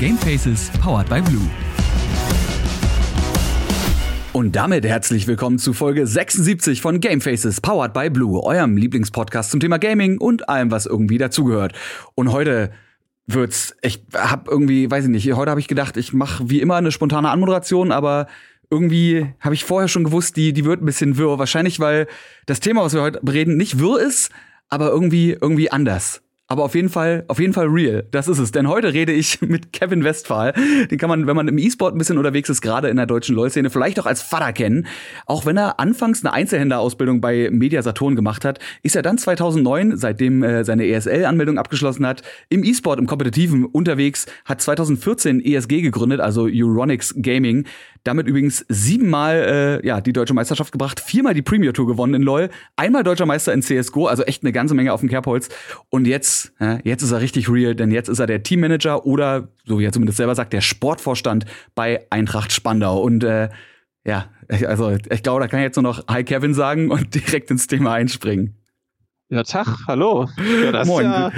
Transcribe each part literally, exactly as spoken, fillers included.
Gamefaces powered by Blue. Und damit herzlich willkommen zu Folge sechsundsiebzig von Gamefaces powered by Blue, eurem Lieblingspodcast zum Thema Gaming und allem, was irgendwie dazugehört. Und heute wird's, ich hab irgendwie, weiß ich nicht, heute habe ich gedacht, ich mache wie immer eine spontane Anmoderation, aber irgendwie habe ich vorher schon gewusst, die die wird ein bisschen wirr, wahrscheinlich weil das Thema, was wir heute reden, nicht wirr ist, aber irgendwie irgendwie anders. Aber auf jeden Fall, auf jeden Fall real. Das ist es. Denn heute rede ich mit Kevin Westphal. Den kann man, wenn man im E-Sport ein bisschen unterwegs ist, gerade in der deutschen LoL-Szene, vielleicht auch als Vater kennen. Auch wenn er anfangs eine Einzelhändlerausbildung bei Media Saturn gemacht hat, ist er dann zweitausendneun, seitdem äh, seine E S L-Anmeldung abgeschlossen hat, im E-Sport, im Kompetitiven unterwegs, hat zweitausendvierzehn E S G gegründet, also Euronics Gaming. Damit übrigens siebenmal äh, ja, die deutsche Meisterschaft gebracht, viermal die Premier Tour gewonnen in LoL, einmal deutscher Meister in C S G O, also echt eine ganze Menge auf dem Kerbholz. Und jetzt, ja, jetzt ist er richtig real, denn jetzt ist er der Teammanager oder, so wie er zumindest selber sagt, der Sportvorstand bei Eintracht Spandau. Und äh, ja, also ich glaube, da kann ich jetzt nur noch Hi Kevin sagen und direkt ins Thema einspringen. Ja, Tag, hallo. Ja, das Moin. Ja,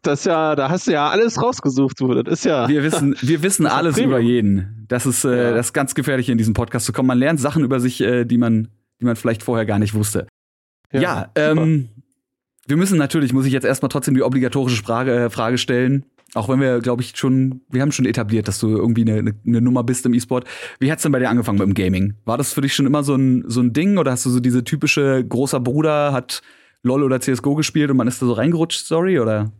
das ja, da hast du ja alles rausgesucht, du. Das ist ja. Wir wissen, wir wissen alles über jeden. Das ist, äh, ja. das ist ganz gefährlich, in diesem Podcast zu kommen. Man lernt Sachen über sich, äh, die man, die man vielleicht vorher gar nicht wusste. Ja, ja ähm, wir müssen natürlich, muss ich jetzt erstmal trotzdem die obligatorische Frage, äh, Frage stellen. Auch wenn wir, glaube ich, schon, wir haben schon etabliert, dass du irgendwie eine, eine Nummer bist im E-Sport. Wie hat's denn bei dir angefangen mit dem Gaming? War das für dich schon immer so ein, so ein Ding oder hast du so diese typische großer Bruder hat LoL oder C S G O gespielt und man ist da so reingerutscht, sorry, oder?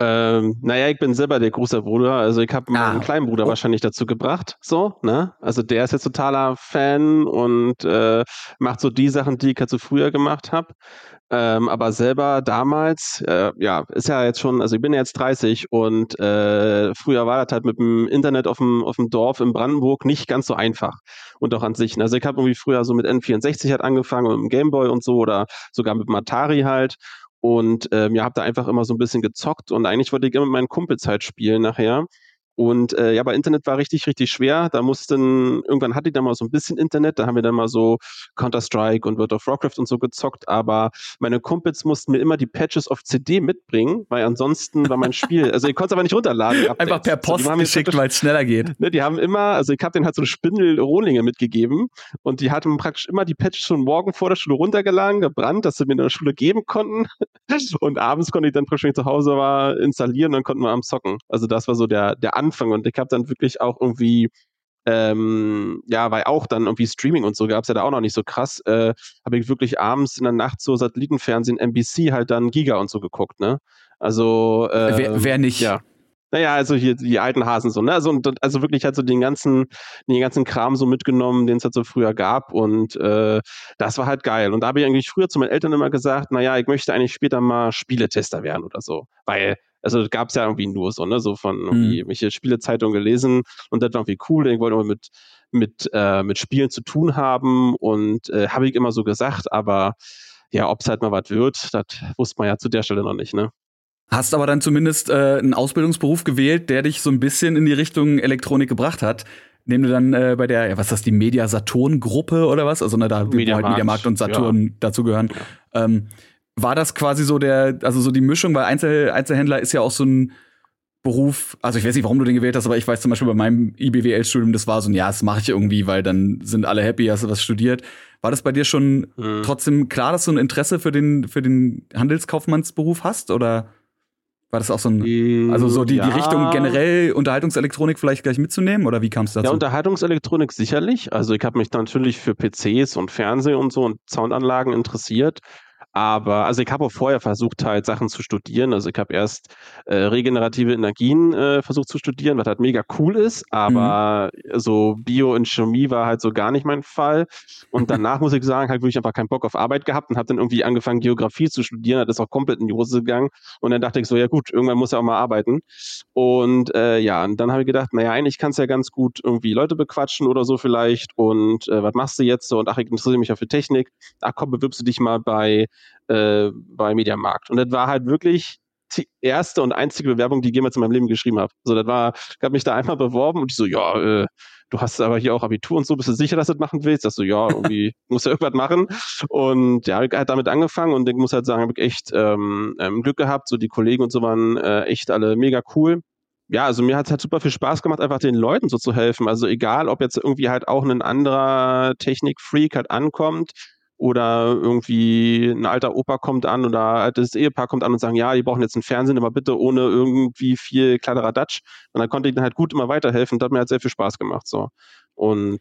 Ähm, naja, ich bin selber der große Bruder, also ich habe meinen ah. kleinen Bruder oh. wahrscheinlich dazu gebracht, so, ne? Also der ist jetzt totaler Fan und äh, macht so die Sachen, die ich halt so früher gemacht habe. Ähm, aber selber damals, äh, ja, ist ja jetzt schon, also ich bin ja jetzt dreißig und äh, früher war das halt mit dem Internet auf dem, auf dem Dorf in Brandenburg nicht ganz so einfach und auch an sich. Also ich habe irgendwie früher so mit N vierundsechzig halt angefangen und mit dem Gameboy und so oder sogar mit dem Atari halt und ähm, ja, habe da einfach immer so ein bisschen gezockt und eigentlich wollte ich immer mit meinen Kumpels halt spielen nachher. Und äh, ja, aber Internet war richtig, richtig schwer. Da mussten, irgendwann hatte ich dann mal so ein bisschen Internet, da haben wir dann mal so Counter-Strike und World of Warcraft und so gezockt, aber meine Kumpels mussten mir immer die Patches auf C D mitbringen, weil ansonsten war mein Spiel, also ich konnte es aber nicht runterladen. Einfach per Post also, geschickt, weil es schneller geht. Ne, die haben immer, also ich habe denen halt so eine Spindel Rohlinge mitgegeben und die hatten praktisch immer die Patches schon morgen vor der Schule runtergeladen, gebrannt, dass sie mir in der Schule geben konnten und abends konnte ich dann praktisch, wenn ich zu Hause war, installieren und dann konnten wir abends zocken. Also das war so der, der Anfang und ich habe dann wirklich auch irgendwie ähm, ja, weil auch dann irgendwie Streaming und so gab es ja da auch noch nicht so krass, äh, habe ich wirklich abends in der Nacht so Satellitenfernsehen, N B C halt dann Giga und so geguckt, ne? Also äh, wer, wer nicht? Ja. Naja, also hier die alten Hasen so, ne? Also, und, also wirklich halt so den ganzen, den ganzen Kram so mitgenommen, den es halt so früher gab und äh, das war halt geil. Und da habe ich eigentlich früher zu meinen Eltern immer gesagt, naja, ich möchte eigentlich später mal Spieletester werden oder so, weil also das gab es ja irgendwie nur so, ne, so von irgendwie mhm. welche Spielezeitung gelesen und das war irgendwie cool, ich wollte immer mit, mit, äh, mit Spielen zu tun haben und äh, habe ich immer so gesagt, aber ja, ob es halt mal was wird, das wusste man ja zu der Stelle noch nicht, ne. Hast aber dann zumindest äh, einen Ausbildungsberuf gewählt, der dich so ein bisschen in die Richtung Elektronik gebracht hat, indem du dann äh, bei der, ja, was ist das, die Media Saturn Gruppe oder was, also ne, da Mediamarkt, halt Mediamarkt und Saturn ja. dazugehören, ja. ähm, war das quasi so der, also so die Mischung, weil Einzel- Einzelhändler ist ja auch so ein Beruf, also ich weiß nicht, warum du den gewählt hast, aber ich weiß zum Beispiel bei meinem I B W L-Studium, das war so ein, ja, das mache ich irgendwie, weil dann sind alle happy, hast du was studiert. War das bei dir schon hm. trotzdem klar, dass du ein Interesse für den, für den Handelskaufmannsberuf hast? Oder war das auch so ein, also so die, ja. die Richtung generell Unterhaltungselektronik vielleicht gleich mitzunehmen? Oder wie kam es dazu? Ja, Unterhaltungselektronik sicherlich. Also ich habe mich natürlich für P Cs und Fernsehen und so und Soundanlagen interessiert. Aber, also ich habe auch vorher versucht, halt Sachen zu studieren. Also ich habe erst äh, regenerative Energien äh, versucht zu studieren, was halt mega cool ist. Aber mhm. so Bio und Chemie war halt so gar nicht mein Fall. Und danach, muss ich sagen, habe ich einfach keinen Bock auf Arbeit gehabt und habe dann irgendwie angefangen, Geografie zu studieren. Das ist auch komplett in die Hose gegangen. Und dann dachte ich so, ja gut, irgendwann muss ja auch mal arbeiten. Und äh, ja, und dann habe ich gedacht, naja, eigentlich kannst du ja ganz gut irgendwie Leute bequatschen oder so vielleicht. Und äh, was machst du jetzt so? Und ach, ich interessiere mich ja für Technik. Ach komm, bewirbst du dich mal bei Äh, bei Mediamarkt. Und das war halt wirklich die erste und einzige Bewerbung, die ich jemals in meinem Leben geschrieben habe. So, das war, ich habe mich da einmal beworben und ich so, ja, äh, du hast aber hier auch Abitur und so, bist du sicher, dass du das machen willst? Das so, ja, irgendwie musst du irgendwas machen. Und ja, ich habe damit angefangen und ich muss halt sagen, habe ich echt ähm, Glück gehabt. So die Kollegen und so waren äh, echt alle mega cool. ja, also mir hat es halt super viel Spaß gemacht, einfach den Leuten so zu helfen. Also egal, ob jetzt irgendwie halt auch ein anderer Technikfreak halt ankommt oder irgendwie ein alter Opa kommt an oder altes Ehepaar kommt an und sagen, ja, die brauchen jetzt einen Fernsehen, aber bitte ohne irgendwie viel Kladderadatsch. Und dann konnte ich dann halt gut immer weiterhelfen. Das hat mir halt sehr viel Spaß gemacht. So. Und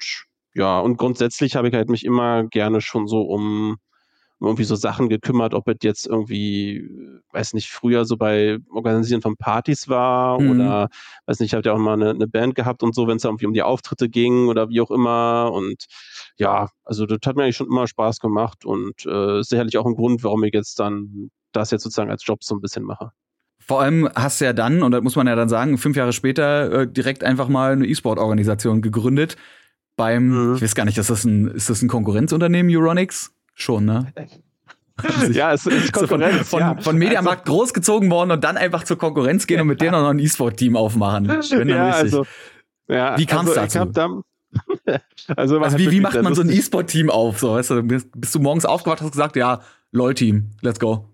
ja, und grundsätzlich habe ich halt mich immer gerne schon so um irgendwie so Sachen gekümmert, ob es jetzt irgendwie, weiß nicht, früher so bei Organisieren von Partys war mhm. oder, weiß nicht, ich habe ja auch mal eine, eine Band gehabt und so, wenn es da irgendwie um die Auftritte ging oder wie auch immer und ja, also das hat mir eigentlich schon immer Spaß gemacht und äh, ist sicherlich auch ein Grund, warum ich jetzt dann das jetzt sozusagen als Job so ein bisschen mache. Vor allem hast du ja dann, und das muss man ja dann sagen, fünf Jahre später äh, direkt einfach mal eine E-Sport-Organisation gegründet beim, mhm. ich weiß gar nicht, ist das ein, ist das ein Konkurrenzunternehmen, Euronics? Schon, ne? Ja, es ist Konkurrenz. So von, ja. von, von Mediamarkt also, großgezogen worden und dann einfach zur Konkurrenz gehen und mit denen noch ein E-Sport-Team aufmachen. Wenn ja, dann also, ja, wie kam es also, dazu? also, also wie, wie macht man so ein E-Sport-Team auf? So, weißt du, bist du morgens aufgewacht, hast gesagt, ja, LOL-Team, let's go.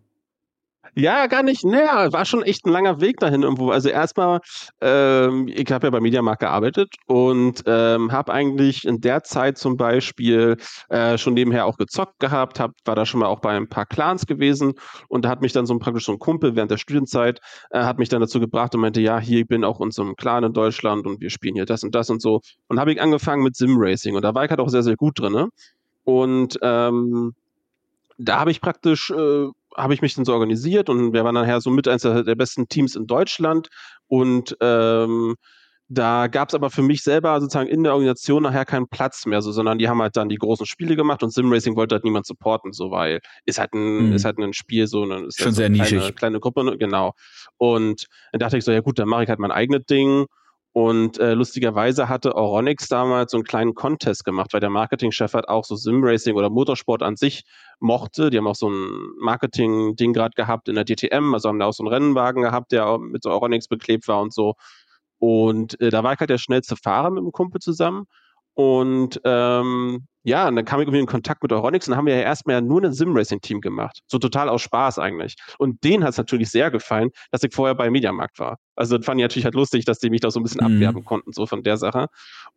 Ja, gar nicht. Naja, war schon echt ein langer Weg dahin irgendwo. Also erstmal, ähm, ich habe ja bei Mediamarkt gearbeitet und ähm, habe eigentlich in der Zeit zum Beispiel äh, schon nebenher auch gezockt gehabt, hab, war da schon mal auch bei ein paar Clans gewesen und da hat mich dann so ein, praktisch so ein Kumpel während der Studienzeit, äh, hat mich dann dazu gebracht und meinte, ja, hier, ich bin auch in so einem Clan in Deutschland und wir spielen hier das und das und so. Und habe ich angefangen mit Simracing und da war ich halt auch sehr, sehr gut drin. Ne? Und ähm, da habe ich praktisch... Äh, habe ich mich dann so organisiert und wir waren nachher so mit eines der besten Teams in Deutschland und ähm, da gab es aber für mich selber sozusagen in der Organisation nachher keinen Platz mehr, so, sondern die haben halt dann die großen Spiele gemacht und Simracing wollte halt niemand supporten, so, weil ist halt ein, mhm. ist halt ein Spiel, so eine, ist schon halt so sehr nischig. Kleine, kleine Gruppe, genau. Und dann dachte ich so, ja gut, dann mache ich halt mein eigenes Ding. Und äh, lustigerweise hatte Euronics damals so einen kleinen Contest gemacht, weil der Marketingchef halt auch so Simracing oder Motorsport an sich mochte. Die haben auch so ein Marketing-Ding gerade gehabt in der D T M, also haben da auch so einen Rennwagen gehabt, der mit so Euronics beklebt war und so. Und äh, da war ich halt der schnellste Fahrer mit einem Kumpel zusammen. Und ähm, ja, und dann kam ich irgendwie in Kontakt mit Euronics und haben wir ja erstmal ja nur ein Simracing-Team gemacht. So total aus Spaß eigentlich. Und denen hat es natürlich sehr gefallen, dass ich vorher bei Mediamarkt war. Also das fand ich natürlich halt lustig, dass die mich da so ein bisschen mhm. abwerben konnten, so von der Sache.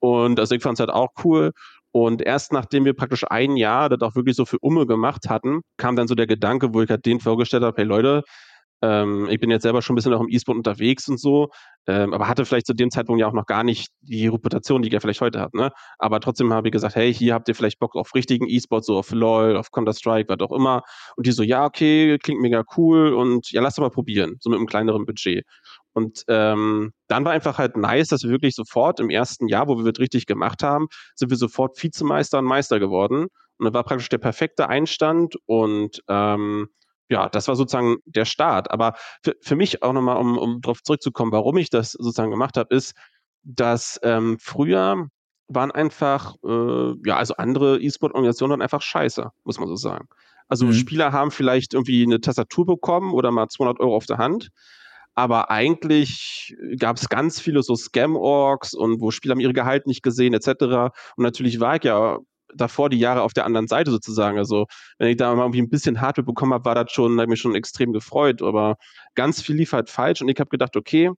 Und also ich fand es halt auch cool. Und erst nachdem wir praktisch ein Jahr das auch wirklich so für Umme gemacht hatten, kam dann so der Gedanke, wo ich halt denen vorgestellt habe, hey Leute, ähm, ich bin jetzt selber schon ein bisschen auch im E-Sport unterwegs und so, ähm, aber hatte vielleicht zu dem Zeitpunkt ja auch noch gar nicht die Reputation, die er vielleicht heute hat, ne? Aber trotzdem habe ich gesagt, hey, hier habt ihr vielleicht Bock auf richtigen E-Sport, so auf LOL, auf Counter-Strike, was auch immer. Und die so, ja, okay, klingt mega cool und ja, lass doch mal probieren, so mit einem kleineren Budget. Und ähm, dann war einfach halt nice, dass wir wirklich sofort im ersten Jahr, wo wir das richtig gemacht haben, sind wir sofort Vizemeister und Meister geworden. Und das war praktisch der perfekte Einstand und ähm, ja, das war sozusagen der Start. Aber für, für mich auch nochmal, um, um drauf zurückzukommen, warum ich das sozusagen gemacht habe, ist, dass ähm, früher waren einfach, äh, ja, also andere E-Sport-Organisationen waren einfach scheiße, muss man so sagen. Also mhm. Spieler haben vielleicht irgendwie eine Tastatur bekommen oder mal zweihundert Euro auf der Hand. Aber eigentlich gab es ganz viele so Scam-Orgs und wo Spieler haben ihre Gehalt nicht gesehen et cetera. Und natürlich war ich ja davor die Jahre auf der anderen Seite sozusagen. Also wenn ich da mal irgendwie ein bisschen Hardware bekommen habe, war das schon, habe ich mich schon extrem gefreut. Aber ganz viel lief halt falsch und ich habe gedacht, okay,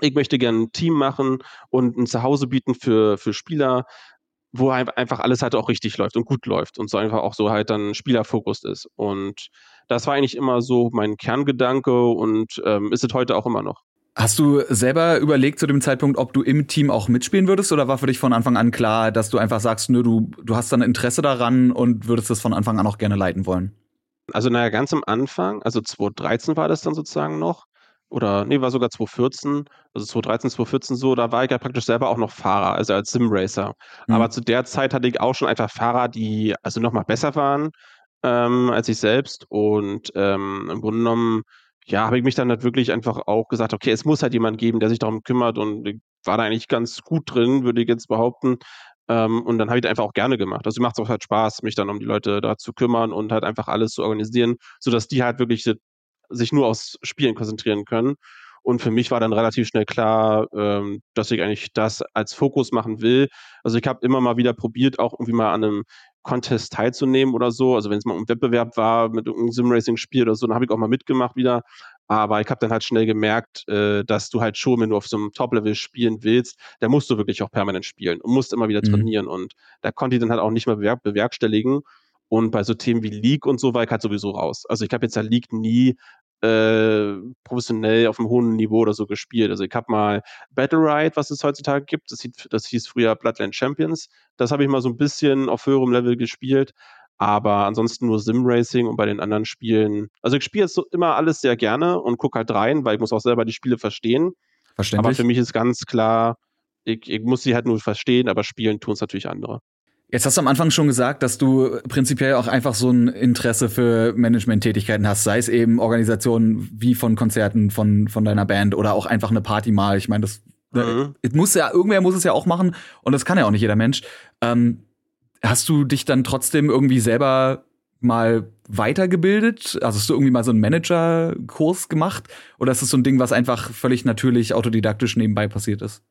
ich möchte gerne ein Team machen und ein Zuhause bieten für, für Spieler, wo einfach alles halt auch richtig läuft und gut läuft und so einfach auch so halt dann Spielerfokus ist. Und das war eigentlich immer so mein Kerngedanke und ähm, ist es heute auch immer noch. Hast du selber überlegt zu dem Zeitpunkt, ob du im Team auch mitspielen würdest oder war für dich von Anfang an klar, dass du einfach sagst, nö, du, du hast dann Interesse daran und würdest das von Anfang an auch gerne leiten wollen? Also naja, ganz am Anfang, also zwanzig dreizehn war das dann sozusagen noch. Oder, nee, war sogar zwanzig vierzehn, also zwanzig dreizehn, zwanzig vierzehn so, da war ich ja praktisch selber auch noch Fahrer, also als Simracer. Mhm. Aber zu der Zeit hatte ich auch schon einfach Fahrer, die also noch mal besser waren ähm, als ich selbst. Und ähm, im Grunde genommen, ja, habe ich mich dann halt wirklich einfach auch gesagt, okay, es muss halt jemand geben, der sich darum kümmert. Und ich war da eigentlich ganz gut drin, würde ich jetzt behaupten. Ähm, und dann habe ich das einfach auch gerne gemacht. Also macht es auch halt Spaß, mich dann um die Leute da zu kümmern und halt einfach alles zu organisieren, sodass die halt wirklich sich nur aufs Spielen konzentrieren können. Und für mich war dann relativ schnell klar, ähm, dass ich eigentlich das als Fokus machen will. Also ich habe immer mal wieder probiert, auch irgendwie mal an einem Contest teilzunehmen oder so. Also wenn es mal ein Wettbewerb war mit einem Simracing-Spiel oder so, dann habe ich auch mal mitgemacht wieder. Aber ich habe dann halt schnell gemerkt, äh, dass du halt schon, wenn du auf so einem Top-Level spielen willst, da musst du wirklich auch permanent spielen und musst immer wieder mhm. trainieren. Und da konnte ich dann halt auch nicht mehr bewerk- bewerkstelligen. Und bei so Themen wie League und so war ich halt sowieso raus. Also ich habe jetzt halt League nie äh, professionell auf einem hohen Niveau oder so gespielt. Also ich habe mal Battle Ride, was es heutzutage gibt. Das, das hieß früher Bloodland Champions. Das habe ich mal so ein bisschen auf höherem Level gespielt. Aber ansonsten nur Simracing und bei den anderen Spielen. Also ich spiele jetzt so immer alles sehr gerne und gucke halt rein, weil ich muss auch selber die Spiele verstehen. Verständlich. Aber für mich ist ganz klar, ich, ich muss sie halt nur verstehen, aber spielen tun es natürlich andere. Jetzt hast du am Anfang schon gesagt, dass du prinzipiell auch einfach so ein Interesse für Management-Tätigkeiten hast, sei es eben Organisationen wie von Konzerten von, von deiner Band oder auch einfach eine Party mal. Ich meine, das mhm. äh, muss ja, irgendwer muss es ja auch machen und das kann ja auch nicht jeder Mensch. Ähm, Hast du dich dann trotzdem irgendwie selber mal weitergebildet? Also hast du irgendwie mal so einen Manager-Kurs gemacht? Oder ist das so ein Ding, was einfach völlig natürlich autodidaktisch nebenbei passiert ist?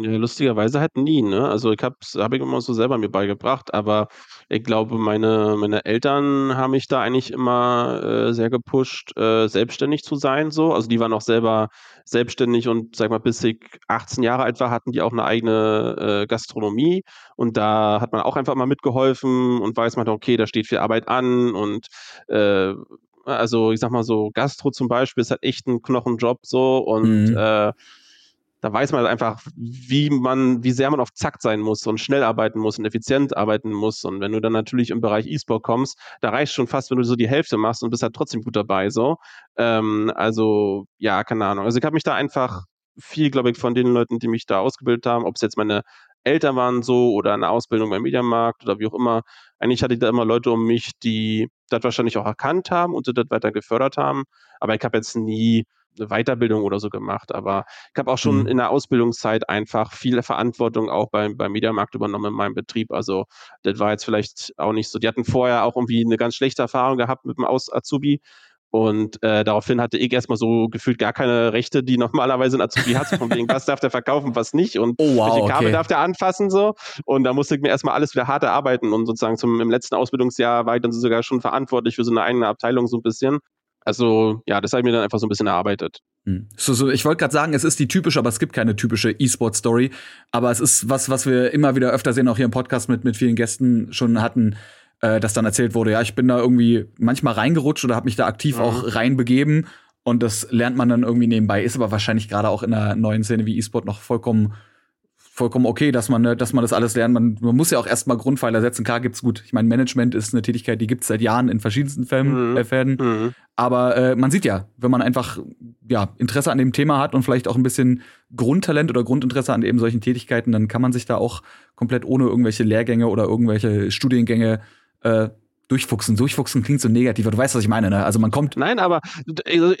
Ja, lustigerweise halt nie, ne? Also ich hab's, hab ich immer so selber mir beigebracht, aber ich glaube, meine, meine Eltern haben mich da eigentlich immer äh, sehr gepusht, äh, selbstständig zu sein, so. Also die waren auch selber selbstständig und sag mal, bis ich achtzehn Jahre alt war, hatten die auch eine eigene äh, Gastronomie und da hat man auch einfach mal mitgeholfen und weiß man, okay, da steht viel Arbeit an und äh, also ich sag mal so, Gastro zum Beispiel ist halt echt ein Knochenjob, so und mhm. äh, da weiß man halt einfach, wie man, wie sehr man auf Zack sein muss und schnell arbeiten muss und effizient arbeiten muss. Und wenn du dann natürlich im Bereich E-Sport kommst, da reicht schon fast, wenn du so die Hälfte machst und bist halt trotzdem gut dabei. So, ähm, also ja, keine Ahnung. Also ich habe mich da einfach viel, glaube ich, von den Leuten, die mich da ausgebildet haben, ob es jetzt meine Eltern waren so oder eine Ausbildung beim Mediamarkt oder wie auch immer. Eigentlich hatte ich da immer Leute um mich, die das wahrscheinlich auch erkannt haben und das weiter gefördert haben. Aber ich habe jetzt nie eine Weiterbildung oder so gemacht, aber ich habe auch schon mhm. in der Ausbildungszeit einfach viel Verantwortung auch beim, beim Mediamarkt übernommen in meinem Betrieb, also das war jetzt vielleicht auch nicht so, die hatten vorher auch irgendwie eine ganz schlechte Erfahrung gehabt mit dem Aus- Azubi und äh, daraufhin hatte ich erstmal so gefühlt gar keine Rechte, die normalerweise ein Azubi hat, von wegen, was darf der verkaufen, was nicht und oh, wow, welche Kabel okay. darf der anfassen, so und da musste ich mir erstmal alles wieder hart erarbeiten und sozusagen zum, im letzten Ausbildungsjahr war ich dann sogar schon verantwortlich für so eine eigene Abteilung so ein bisschen. Also, ja, das habe ich mir dann einfach so ein bisschen erarbeitet. Hm. So, so, ich wollte gerade sagen, es ist die typische, aber es gibt keine typische E-Sport-Story. Aber es ist was, was wir immer wieder öfter sehen, auch hier im Podcast mit, mit vielen Gästen schon hatten, äh, dass dann erzählt wurde, ja, ich bin da irgendwie manchmal reingerutscht oder habe mich da aktiv mhm. auch reinbegeben. Und das lernt man dann irgendwie nebenbei. Ist aber wahrscheinlich gerade auch in einer neuen Szene wie E-Sport noch vollkommen vollkommen okay, dass man, dass man das alles lernt. Man, man muss ja auch erstmal Grundpfeiler setzen. Klar gibt's gut. Ich meine, Management ist eine Tätigkeit, die gibt's seit Jahren in verschiedensten Fällen, mhm. äh, Fällen. Mhm. Aber äh, man sieht ja, wenn man einfach ja, Interesse an dem Thema hat und vielleicht auch ein bisschen Grundtalent oder Grundinteresse an eben solchen Tätigkeiten, dann kann man sich da auch komplett ohne irgendwelche Lehrgänge oder irgendwelche Studiengänge äh, Durchfuchsen. Durchfuchsen klingt so negativ, aber du weißt, was ich meine, ne? Also man kommt... Nein, aber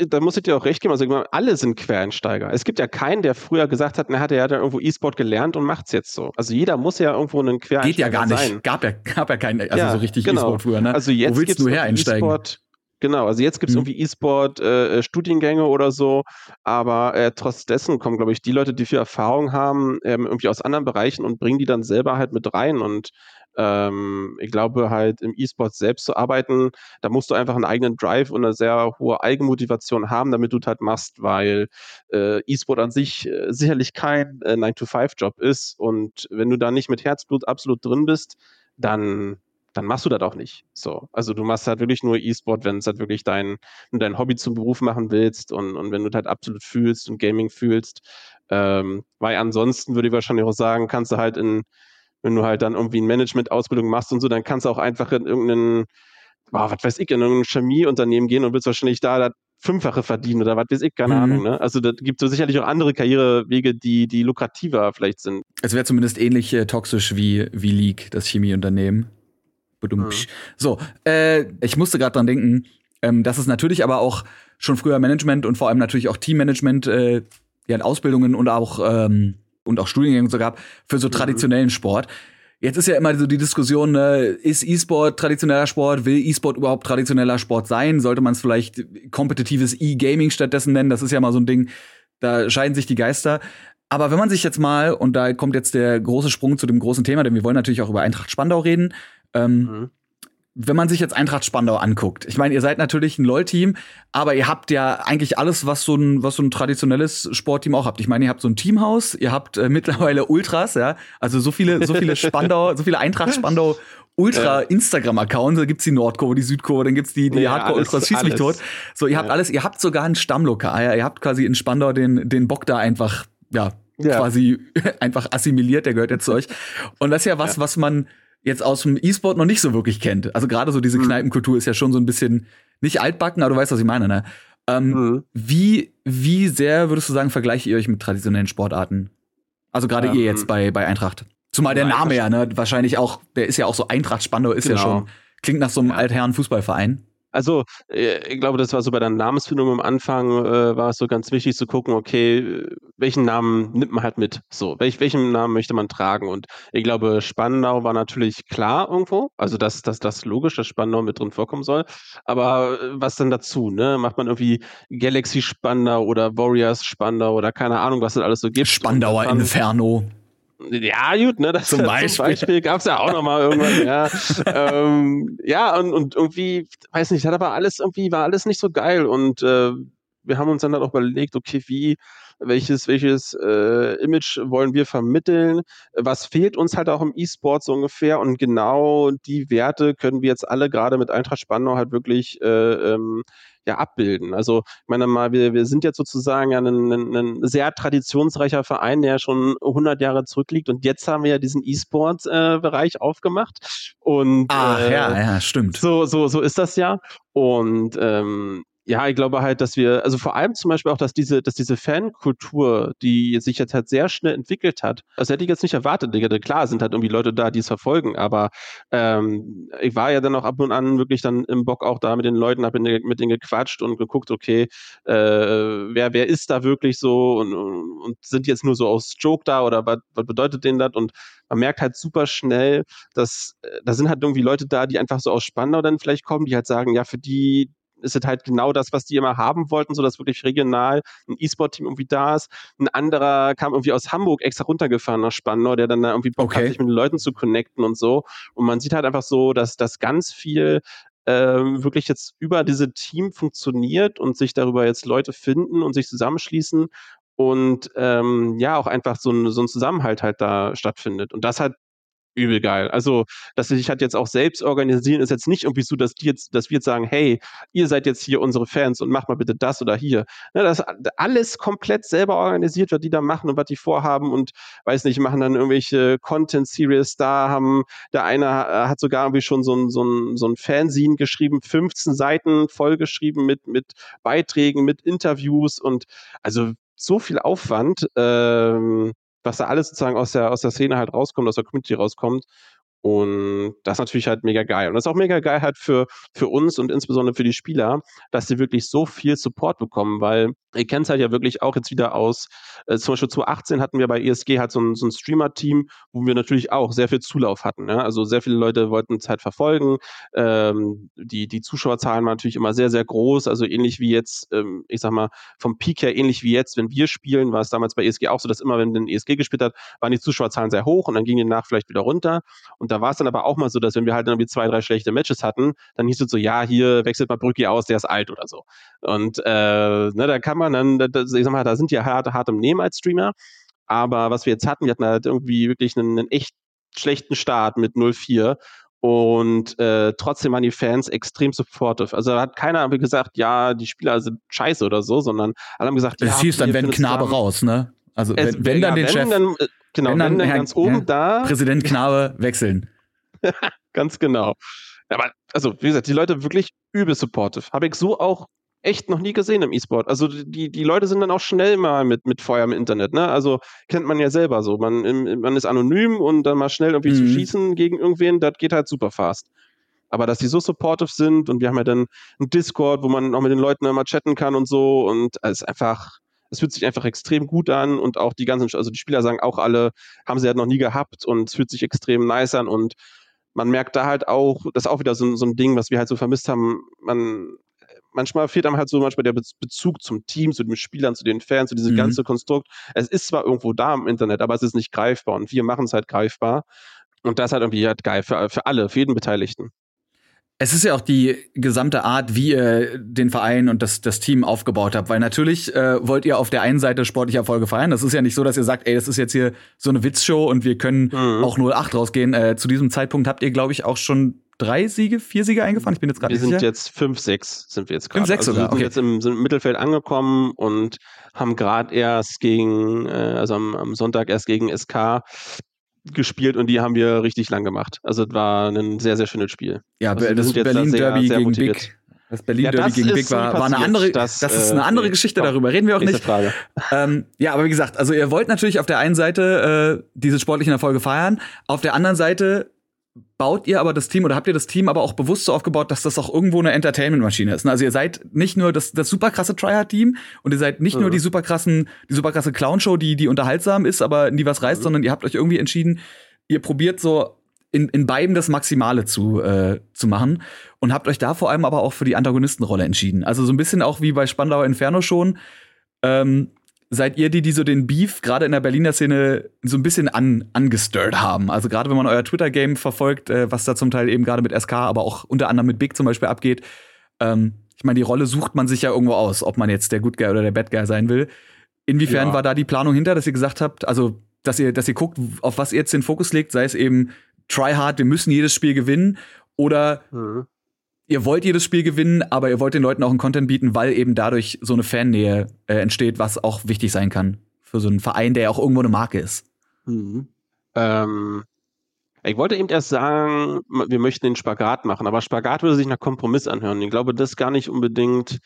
da muss ich dir auch recht geben. Also alle sind Quereinsteiger. Es gibt ja keinen, der früher gesagt hat, na, hat er ja irgendwo E-Sport gelernt und macht's jetzt so. Also jeder muss ja irgendwo einen Quereinsteiger sein. Geht ja gar nicht. Sein. Gab ja, gab ja keinen, also ja, so richtig genau. E-Sport früher, ne? Also jetzt wo willst du her einsteigen? E-Sport, genau, also jetzt gibt es mhm. irgendwie E-Sport-Studiengänge äh, oder so, aber äh, trotz dessen kommen, glaube ich, die Leute, die viel Erfahrung haben, ähm, irgendwie aus anderen Bereichen und bringen die dann selber halt mit rein und Ähm, ich glaube halt im E-Sport selbst zu arbeiten, da musst du einfach einen eigenen Drive und eine sehr hohe Eigenmotivation haben, damit du das halt machst, weil äh, E-Sport an sich äh, sicherlich kein äh, nine to five Job ist und wenn du da nicht mit Herzblut absolut drin bist, dann, dann machst du das auch nicht. So, also du machst halt wirklich nur E-Sport, wenn es halt wirklich dein, dein Hobby zum Beruf machen willst und, und wenn du das halt absolut fühlst und Gaming fühlst, ähm, weil ansonsten würde ich wahrscheinlich auch sagen, kannst du halt in wenn du halt dann irgendwie eine Management-Ausbildung machst und so, dann kannst du auch einfach in irgendeinen, wow, was weiß ich, in irgendein Chemieunternehmen gehen und willst wahrscheinlich da das Fünffache verdienen oder was weiß ich, keine mhm. Ahnung. Ne? Also da gibt es sicherlich auch andere Karrierewege, die, die lukrativer vielleicht sind. Es wäre zumindest ähnlich äh, toxisch wie, wie League, das Chemieunternehmen. Mhm. So, äh, ich musste gerade dran denken, ähm, dass es natürlich aber auch schon früher Management und vor allem natürlich auch Teammanagement, äh, ja, Ausbildungen und auch ähm, und auch Studiengänge so gab, für so traditionellen Sport. Jetzt ist ja immer so die Diskussion, ne, ist E-Sport traditioneller Sport? Will E-Sport überhaupt traditioneller Sport sein? Sollte man es vielleicht kompetitives E-Gaming stattdessen nennen? Das ist ja mal so ein Ding, da scheiden sich die Geister. Aber wenn man sich jetzt mal, und da kommt jetzt der große Sprung zu dem großen Thema, denn wir wollen natürlich auch über Eintracht Spandau reden, Ähm, mhm. Wenn man sich jetzt Eintracht Spandau anguckt, ich meine, ihr seid natürlich ein LoL-Team, aber ihr habt ja eigentlich alles, was so ein, was so ein traditionelles Sportteam auch habt. Ich meine, ihr habt so ein Teamhaus, ihr habt äh, mittlerweile Ultras, ja, also so viele, so viele Spandau, so viele Eintracht Spandau Ultra-Instagram-Accounts, da gibt's die Nordkurve, die Südkurve, dann gibt's die, die ja, Hardcore-Ultras, schieß mich tot. So, ihr habt ja alles, ihr habt sogar ein Stammlokal, ja, ihr habt quasi in Spandau den, den Bock da einfach, ja, ja. quasi einfach assimiliert, der gehört jetzt zu euch. Und das ist ja was, ja. was man jetzt aus dem E-Sport noch nicht so wirklich kennt. Also gerade so diese mhm. Kneipenkultur ist ja schon so ein bisschen, nicht altbacken, aber du weißt, was ich meine, ne? Ähm, mhm. wie, wie sehr, würdest du sagen, vergleicht ihr euch mit traditionellen Sportarten? Also gerade ähm. ihr jetzt bei, bei Eintracht. Zumal der Name ja, ne, wahrscheinlich auch, der ist ja auch so, Eintracht Spandau ist genau. ja schon, klingt nach so einem ja. Altherren-Fußballverein. Also, ich glaube, das war so bei der Namensfindung am Anfang, äh, war es so ganz wichtig zu gucken, okay, welchen Namen nimmt man halt mit? So, welch, welchen Namen möchte man tragen? Und ich glaube, Spandau war natürlich klar irgendwo, also dass das das logisch, dass Spandau mit drin vorkommen soll. Aber was dann dazu, ne? Macht man irgendwie Galaxy Spandau oder Warriors Spandau oder keine Ahnung, was das alles so gibt? Spandauer dann, Inferno. Ja, gut, ne, das zum Beispiel, zum Beispiel gab es ja auch nochmal irgendwann, ja. ähm, ja, und, und irgendwie, weiß nicht, hat aber alles irgendwie, war alles nicht so geil. Und äh, wir haben uns dann halt auch überlegt, okay, wie, welches, welches äh, Image wollen wir vermitteln? Was fehlt uns halt auch im E-Sport so ungefähr? Und genau die Werte können wir jetzt alle gerade mit Eintracht Spandau halt wirklich äh, ähm, ja abbilden. Also ich meine mal, wir wir sind jetzt sozusagen ja ein, ein, ein sehr traditionsreicher Verein, der schon hundert Jahre zurückliegt, und jetzt haben wir ja diesen E-Sport-Bereich äh, aufgemacht. Und ah äh, ja, ja, stimmt. So so so ist das ja. Und ähm, ja, ich glaube halt, dass wir, also vor allem zum Beispiel auch, dass diese, dass diese Fankultur, die sich jetzt halt sehr schnell entwickelt hat, das hätte ich jetzt nicht erwartet. Klar sind halt irgendwie Leute da, die es verfolgen, aber ähm, ich war ja dann auch ab und an wirklich dann im Bock auch da mit den Leuten, habe mit denen gequatscht und geguckt, okay, äh, wer wer ist da wirklich so und, und, und sind jetzt nur so aus Joke da oder was bedeutet denen das? Und man merkt halt super schnell, dass da sind halt irgendwie Leute da, die einfach so aus Spandau dann vielleicht kommen, die halt sagen, ja, für die ist es halt genau das, was die immer haben wollten, so dass wirklich regional ein E-Sport-Team irgendwie da ist. Ein anderer kam irgendwie aus Hamburg extra runtergefahren nach Spandau, der dann da irgendwie Bock okay. hat, sich mit den Leuten zu connecten und so. Und man sieht halt einfach so, dass das ganz viel ähm, wirklich jetzt über diese Team funktioniert und sich darüber jetzt Leute finden und sich zusammenschließen und ähm, ja, auch einfach so ein, so ein Zusammenhalt halt da stattfindet. Und das halt übel geil. Also, dass sie sich halt jetzt auch selbst organisieren, ist jetzt nicht irgendwie so, dass die jetzt, dass wir jetzt sagen, hey, ihr seid jetzt hier unsere Fans und macht mal bitte das oder hier. Ne, dass alles komplett selber organisiert, was die da machen und was die vorhaben und, weiß nicht, machen dann irgendwelche Content-Series da, haben, der eine hat sogar irgendwie schon so ein, so ein, so ein Fanzine geschrieben, fünfzehn Seiten vollgeschrieben mit, mit Beiträgen, mit Interviews und, also, so viel Aufwand, ähm, was da alles sozusagen aus der, aus der Szene halt rauskommt, aus der Community rauskommt. Und das ist natürlich halt mega geil. Und das ist auch mega geil halt für, für uns und insbesondere für die Spieler, dass sie wirklich so viel Support bekommen, weil ihr kennt es halt ja wirklich auch jetzt wieder aus, äh, zum Beispiel zwanzig achtzehn hatten wir bei E S G halt so ein, so ein Streamer-Team, wo wir natürlich auch sehr viel Zulauf hatten. Ja? Also sehr viele Leute wollten es halt verfolgen. Ähm, die, die Zuschauerzahlen waren natürlich immer sehr, sehr groß. Also ähnlich wie jetzt, ähm, ich sag mal, vom Peak her ähnlich wie jetzt, wenn wir spielen, war es damals bei E S G auch so, dass immer, wenn man E S G gespielt hat, waren die Zuschauerzahlen sehr hoch und dann gingen die nach vielleicht wieder runter. Und da war es dann aber auch mal so, dass wenn wir halt irgendwie zwei, drei schlechte Matches hatten, dann hieß es so, ja, hier wechselt mal Brücke aus, der ist alt oder so. Und äh, ne, da kann man dann, da, ich sag mal, da sind die ja hart, hart im Nehmen als Streamer, aber was wir jetzt hatten, wir hatten halt irgendwie wirklich einen, einen echt schlechten Start mit null vier und äh, trotzdem waren die Fans extrem supportive. Also da hat keiner gesagt, ja, die Spieler sind scheiße oder so, sondern alle haben gesagt, ja, es hieß dann, wenn Knabe raus, ne? Also es, wenn, wenn ja, dann den wenn, Chef, dann, genau, wenn dann, wenn dann Herr, ganz oben Herr, da Präsident Knabe wechseln. Ganz genau. Aber also wie gesagt, die Leute wirklich übel supportive. Habe ich so auch echt noch nie gesehen im E-Sport. Also die, die Leute sind dann auch schnell mal mit, mit Feuer im Internet, ne? Also kennt man ja selber so. Man, im, man ist anonym und dann mal schnell irgendwie mhm. zu schießen gegen irgendwen, das geht halt super fast. Aber dass die so supportive sind und wir haben ja dann einen Discord, wo man auch mit den Leuten immer chatten kann und so und es einfach Es fühlt sich einfach extrem gut an und auch die ganzen, also die Spieler sagen auch alle, haben sie halt noch nie gehabt und es fühlt sich extrem nice an und man merkt da halt auch, das ist auch wieder so, so ein Ding, was wir halt so vermisst haben, man, manchmal fehlt einem halt so manchmal der Bezug zum Team, zu den Spielern, zu den Fans, zu diesem mhm. ganzen Konstrukt. Es ist zwar irgendwo da im Internet, aber es ist nicht greifbar und wir machen es halt greifbar Und das ist halt irgendwie halt geil für, für alle, für jeden Beteiligten. Es ist ja auch die gesamte Art, wie ihr den Verein und das, das Team aufgebaut habt. Weil natürlich äh, wollt ihr auf der einen Seite sportliche Erfolge feiern. Das ist ja nicht so, dass ihr sagt, ey, das ist jetzt hier so eine Witzshow und wir können mhm. auch null acht rausgehen. Äh, zu diesem Zeitpunkt habt ihr, glaube ich, auch schon drei Siege, vier Siege eingefahren. Ich bin jetzt gerade sicher. Wir sind jetzt fünf, sechs sind wir jetzt gerade. Fünf, sechs sogar, okay. Wir sind jetzt im, sind im Mittelfeld angekommen und haben gerade erst gegen, äh, also am, am Sonntag erst gegen S K gespielt und die haben wir richtig lang gemacht. Also es war ein sehr, sehr schönes Spiel. Ja, also, das Berlin-Derby gegen motiviert. Big. Das Berlin-Derby ja, gegen Big war, war eine andere, das, das ist eine andere äh, Geschichte, komm, darüber reden wir auch nicht. Frage. Ähm, ja, aber wie gesagt, also ihr wollt natürlich auf der einen Seite äh, diese sportlichen Erfolge feiern, auf der anderen Seite baut ihr aber das Team oder habt ihr das Team aber auch bewusst so aufgebaut, dass das auch irgendwo eine Entertainment-Maschine ist. Also ihr seid nicht nur das, das super krasse Tryhard-Team und ihr seid nicht mhm. nur die super krassen, die super krasse Clown-Show, die, die unterhaltsam ist, aber nie was reißt, mhm. sondern ihr habt euch irgendwie entschieden, ihr probiert so in, in beidem das Maximale zu, äh, zu machen und habt euch da vor allem aber auch für die Antagonistenrolle entschieden. Also so ein bisschen auch wie bei Spandauer Inferno schon, ähm, seid ihr die, die so den Beef gerade in der Berliner Szene so ein bisschen an, angestirrt haben? Also gerade wenn man euer Twitter-Game verfolgt, äh, was da zum Teil eben gerade mit S K, aber auch unter anderem mit Big zum Beispiel abgeht. Ähm, ich meine, die Rolle sucht man sich ja irgendwo aus, ob man jetzt der Good Guy oder der Bad Guy sein will. Inwiefern ja. war da die Planung hinter, dass ihr gesagt habt, also dass ihr, dass ihr guckt, auf was ihr jetzt den Fokus legt, sei es eben try hard, wir müssen jedes Spiel gewinnen oder mhm. ihr wollt jedes Spiel gewinnen, aber ihr wollt den Leuten auch einen Content bieten, weil eben dadurch so eine Fannähe äh, entsteht, was auch wichtig sein kann für so einen Verein, der ja auch irgendwo eine Marke ist. Mhm. Ähm, ich wollte eben erst sagen, wir möchten den Spagat machen, aber Spagat würde sich nach Kompromiss anhören. Ich glaube, das ist gar nicht unbedingt